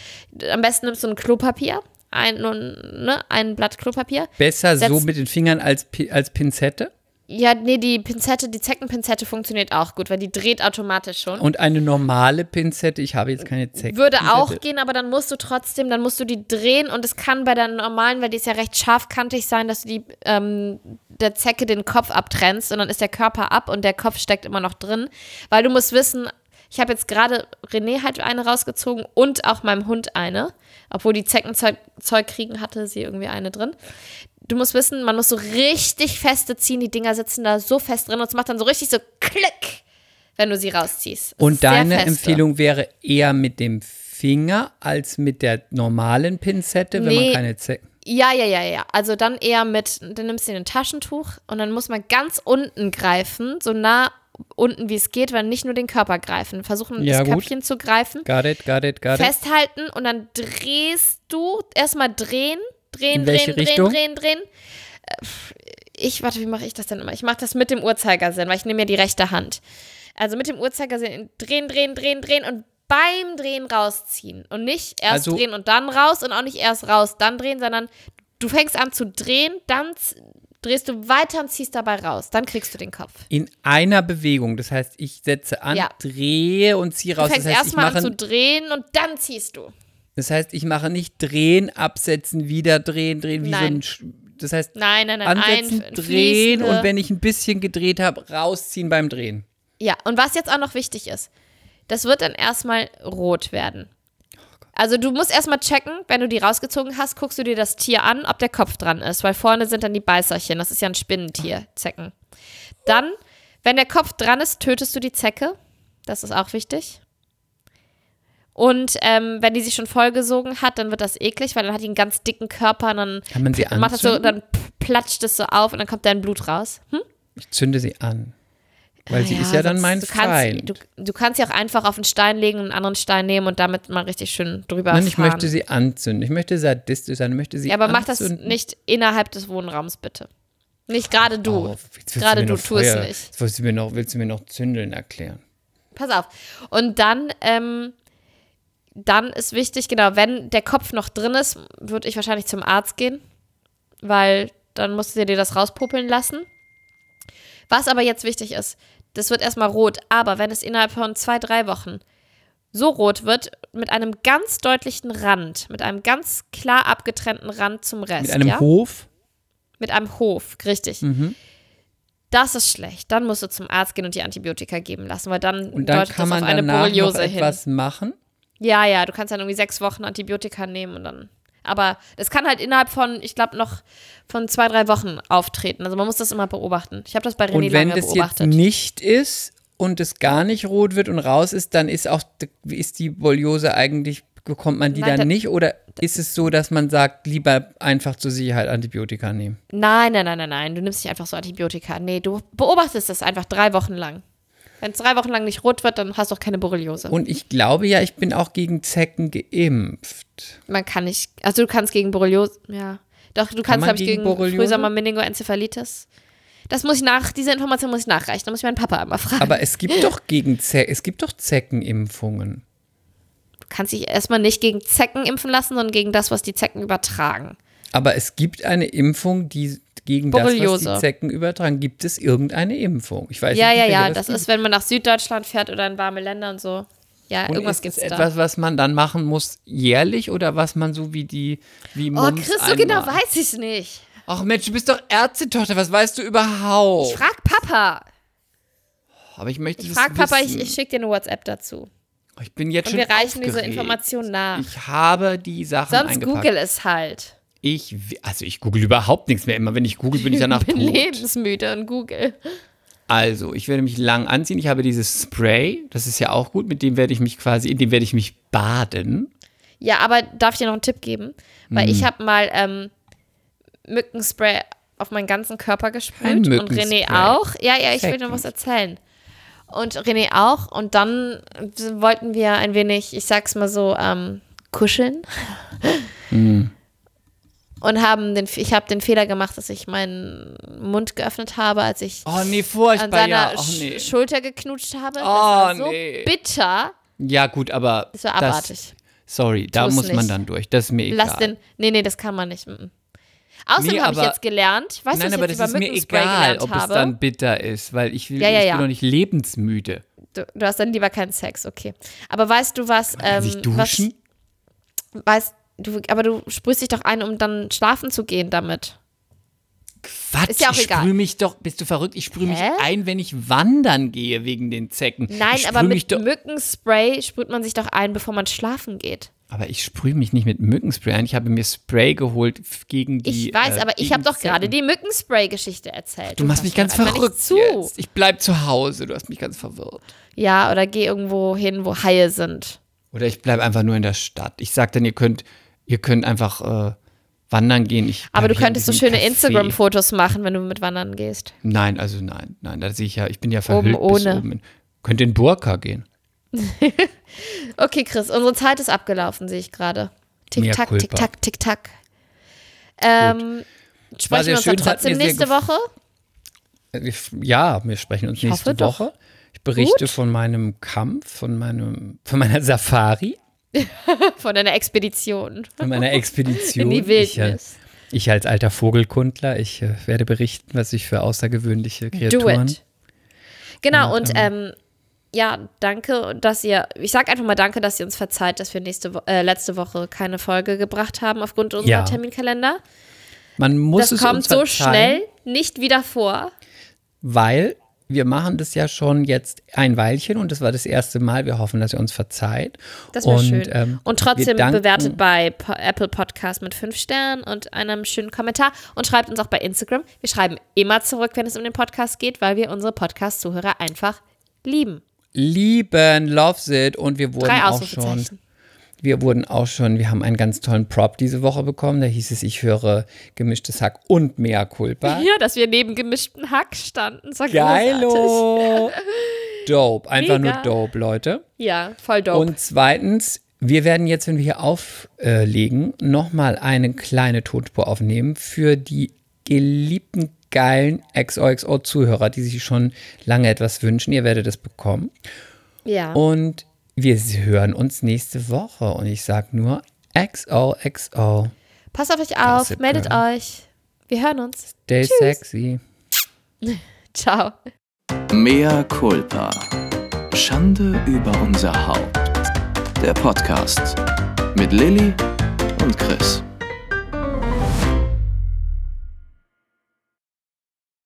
Am besten nimmst du ein Klopapier. Ein, ne, ein Blatt Klopapier. Besser setzt, so mit den Fingern als, als Pinzette? Ja, nee, die Pinzette, die Zeckenpinzette funktioniert auch gut, weil die dreht automatisch schon. Und eine normale Pinzette, ich habe jetzt keine Zecken. Würde auch gehen, aber dann musst du trotzdem, dann musst du die drehen, und es kann bei der normalen, weil die ist ja recht scharfkantig, sein, dass du die, ähm, der Zecke den Kopf abtrennst, und dann ist der Körper ab und der Kopf steckt immer noch drin, weil du musst wissen, ich habe jetzt gerade René halt eine rausgezogen und auch meinem Hund eine. Obwohl die Zeckenzeug Zeug kriegen, hatte sie irgendwie eine drin. Du musst wissen, man muss so richtig feste ziehen. Die Dinger sitzen da so fest drin und es macht dann so richtig so Klick, wenn du sie rausziehst. Das und deine Empfehlung wäre eher mit dem Finger als mit der normalen Pinzette, nee. Wenn man keine Zecken... Ja, ja, ja, ja. Also dann eher mit, dann nimmst du dir ein Taschentuch und dann muss man ganz unten greifen, so nah unten, wie es geht, weil nicht nur den Körper greifen. Versuchen, ja, das gut. Köpfchen zu greifen. Got it, got it, got it. Festhalten und dann drehst du. Erstmal drehen, drehen, drehen, Richtung? drehen, drehen, drehen. Ich, warte, wie mache ich das denn immer? Ich mache das mit dem Uhrzeigersinn, weil ich nehme ja die rechte Hand. Also mit dem Uhrzeigersinn drehen, drehen, drehen, drehen und beim Drehen rausziehen. Und nicht erst also, drehen und dann raus und auch nicht erst raus, dann drehen, sondern du fängst an zu drehen, dann drehst du weiter und ziehst dabei raus. Dann kriegst du den Kopf. In einer Bewegung. Das heißt, ich setze an, ja. drehe und ziehe raus. Du fängst das heißt, erstmal an zu drehen und dann ziehst du. Das heißt, ich mache nicht drehen, absetzen, wieder drehen, drehen. Wie nein. So ein, das heißt, nein, nein, nein, ansetzen, ein, drehen und wenn ich ein bisschen gedreht habe, rausziehen beim Drehen. Ja, und was jetzt auch noch wichtig ist, das wird dann erstmal rot werden. Also du musst erstmal checken, wenn du die rausgezogen hast, guckst du dir das Tier an, ob der Kopf dran ist, weil vorne sind dann die Beißerchen, das ist ja ein Spinnentier, Zecken. Dann, wenn der Kopf dran ist, tötest du die Zecke, das ist auch wichtig. Und ähm, wenn die sich schon vollgesogen hat, dann wird das eklig, weil dann hat die einen ganz dicken Körper und dann, kann man sie macht das so, dann platscht es so auf und dann kommt dein Blut raus. Hm? Ich zünde sie an. Weil sie ja, ist ja dann mein du Feind. Kannst, du, du kannst sie auch einfach auf einen Stein legen und einen anderen Stein nehmen und damit mal richtig schön drüber fahren. Nein, ich möchte sie anzünden. Ich möchte sadistisch sein. Ich möchte sie ja, aber anzünden. Mach das nicht innerhalb des Wohnraums, bitte. Nicht gerade du. Oh, gerade du, tu es nicht. Jetzt willst du, mir noch, willst du mir noch Zündeln erklären? Pass auf. Und dann, ähm, dann ist wichtig, genau, wenn der Kopf noch drin ist, würde ich wahrscheinlich zum Arzt gehen, weil dann musst du dir das rauspopeln lassen. Was aber jetzt wichtig ist, das wird erstmal rot, aber wenn es innerhalb von zwei, drei Wochen so rot wird, mit einem ganz deutlichen Rand, mit einem ganz klar abgetrennten Rand zum Rest. Mit einem ja? Hof? Mit einem Hof, richtig. Mhm. Das ist schlecht. Dann musst du zum Arzt gehen und die Antibiotika geben lassen, weil dann, und dann deutet das auf eine Borreliose hin. Und dann kann man danach noch etwas machen? Ja, ja, du kannst dann irgendwie sechs Wochen Antibiotika nehmen und dann... Aber das kann halt innerhalb von, ich glaube, noch von zwei, drei Wochen auftreten. Also man muss das immer beobachten. Ich habe das bei René lange beobachtet. Und wenn das jetzt nicht ist und es gar nicht rot wird und raus ist, dann ist auch, ist die Borreliose eigentlich, bekommt man die nein, dann da, nicht? Oder ist es so, dass man sagt, lieber einfach zur Sicherheit Antibiotika nehmen? Nein, nein, nein, nein, nein. Du nimmst nicht einfach so Antibiotika. Nee, du beobachtest das einfach drei Wochen lang. Wenn es drei Wochen lang nicht rot wird, dann hast du auch keine Borreliose. Und ich glaube ja, ich bin auch gegen Zecken geimpft. Man kann nicht, also du kannst gegen Borreliose, ja. Doch, du kannst, glaube ich, gegen Frühsommer-Meningoenzephalitis. Das muss ich nach, diese Information muss ich nachreichen, da muss ich meinen Papa einmal fragen. Aber es gibt doch gegen Ze- es gibt doch Zeckenimpfungen. Du kannst dich erstmal nicht gegen Zecken impfen lassen, sondern gegen das, was die Zecken übertragen. Aber es gibt eine Impfung, die gegen Borreliose. Das, was die Zecken übertragen, gibt es irgendeine Impfung? Ich weiß ja, nicht, ja, ja, das, das ist, wenn man nach Süddeutschland fährt oder in warme Länder und so. Ja, und irgendwas gibt es da. Ist das etwas, was man dann machen muss jährlich oder was man so wie die wie Oh, Mums Chris, einmal. So genau weiß ich es nicht. Ach Mensch, du bist doch Ärztetochter, was weißt du überhaupt? Ich frag Papa. Aber ich möchte ich das frag Papa, wissen. Ich, ich schicke dir eine WhatsApp dazu. Ich bin jetzt und schon Und wir reichen aufgeregt. Diese Informationen nach. Ich habe die Sachen Sonst eingepackt. Google es halt. Ich, also ich google überhaupt nichts mehr. Immer wenn ich google, bin ich danach tot. Ich bin tot. Lebensmüde und google. Also, ich werde mich lang anziehen. Ich habe dieses Spray, das ist ja auch gut, mit dem werde ich mich quasi, in dem werde ich mich baden. Ja, aber darf ich dir noch einen Tipp geben? Weil hm. ich habe mal ähm, Mückenspray auf meinen ganzen Körper gesprüht und René auch. Ja, ja, ich Perfekt. will noch was erzählen. Und René auch. Und dann wollten wir ein wenig, ich sag's mal so, ähm, kuscheln. Hm. Und haben den, ich habe den Fehler gemacht, dass ich meinen Mund geöffnet habe, als ich oh, nee, an seiner ja. oh, nee. Sch- Schulter geknutscht habe. Oh, das war so nee. bitter. Ja gut, aber das war abartig. Das, sorry, da Tu's muss nicht. Man dann durch. Das ist mir egal. Lass den, nee, nee, das kann man nicht. Mhm. Außerdem nee, habe ich jetzt gelernt, weißt du, was ich aber jetzt über Mückenspray gelernt habe? Nein, aber das ist mir egal, ob habe. es dann bitter ist, weil ich, will, ja, ja, ich ja. bin noch nicht lebensmüde. Du, du hast dann lieber keinen Sex, okay. Aber weißt du was? Kann man ähm, sich duschen? Was, weißt Du, aber du sprühst dich doch ein, um dann schlafen zu gehen damit. Quatsch, ist ja auch ich egal. sprühe mich doch, bist du verrückt? Ich sprühe Hä? mich ein, wenn ich wandern gehe wegen den Zecken. Nein, aber mit do- Mückenspray sprüht man sich doch ein, bevor man schlafen geht. Aber ich sprühe mich nicht mit Mückenspray ein. Ich habe mir Spray geholt gegen die Ich weiß, äh, aber ich habe doch gerade die Mückenspray-Geschichte erzählt. Ach, du, du machst mich ganz verrückt zu. Jetzt. Ich bleib zu Hause, du hast mich ganz verwirrt. Ja, oder geh irgendwo hin, wo Haie sind. Oder ich bleib einfach nur in der Stadt. Ich sag dann, ihr könnt Ihr könnt einfach äh, wandern gehen. Ich, aber du könntest so schöne Café. Instagram-Fotos machen, wenn du mit wandern gehst. Nein, also nein. Nein, da sehe ich ja, ich bin ja verhüllt oben bis ohne. oben. Könnt in Burka gehen. Okay, Chris, unsere Zeit ist abgelaufen, sehe ich gerade. Tick-Tack, Tick-Tack, Tick-Tack. Ähm, sprechen wir uns schön, trotzdem nächste gef- Woche? Ja, wir sprechen uns ich nächste Woche. Doch. Ich berichte Gut. von meinem Kampf, von, meinem, von meiner Safari. Von einer Expedition. Von meiner Expedition. In die Wildnis. Ich, ich als alter Vogelkundler, ich äh, werde berichten, was ich für außergewöhnliche Kreaturen. Do it. Genau, und, und ähm, ja, danke, dass ihr, ich sag einfach mal danke, dass ihr uns verzeiht, dass wir nächste Wo- äh, letzte Woche keine Folge gebracht haben aufgrund unserer ja. Terminkalender. Man muss das es kommt uns so schnell nicht wieder vor. Weil wir machen das ja schon jetzt ein Weilchen und das war das erste Mal. Wir hoffen, dass ihr uns verzeiht. Das wäre schön. Ähm, und trotzdem danken, bewertet bei po- Apple Podcast mit fünf Sternen und einem schönen Kommentar und schreibt uns auch bei Instagram. Wir schreiben immer zurück, wenn es um den Podcast geht, weil wir unsere Podcast-Zuhörer einfach lieben. Lieben, love it. Und wir wurden Drei auch schon... Wir wurden auch schon, wir haben einen ganz tollen Prop diese Woche bekommen. Da hieß es, ich höre gemischtes Hack und Mea Culpa. Ja, dass wir neben gemischten Hack standen. Das war Geilo. Dope. Einfach Mega. nur dope, Leute. Ja, voll dope. Und zweitens, wir werden jetzt, wenn wir hier auflegen, nochmal eine kleine Tonspur aufnehmen für die geliebten, geilen X O X O-Zuhörer, die sich schon lange etwas wünschen. Ihr werdet es bekommen. Ja. Und wir hören uns nächste Woche und ich sag nur X O X O. Passt auf euch auf, Gossip meldet Girl. euch. Wir hören uns. Stay Tschüss. sexy. Ciao. Mea Culpa. Schande über unser Haupt. Der Podcast mit Lilly und Chris.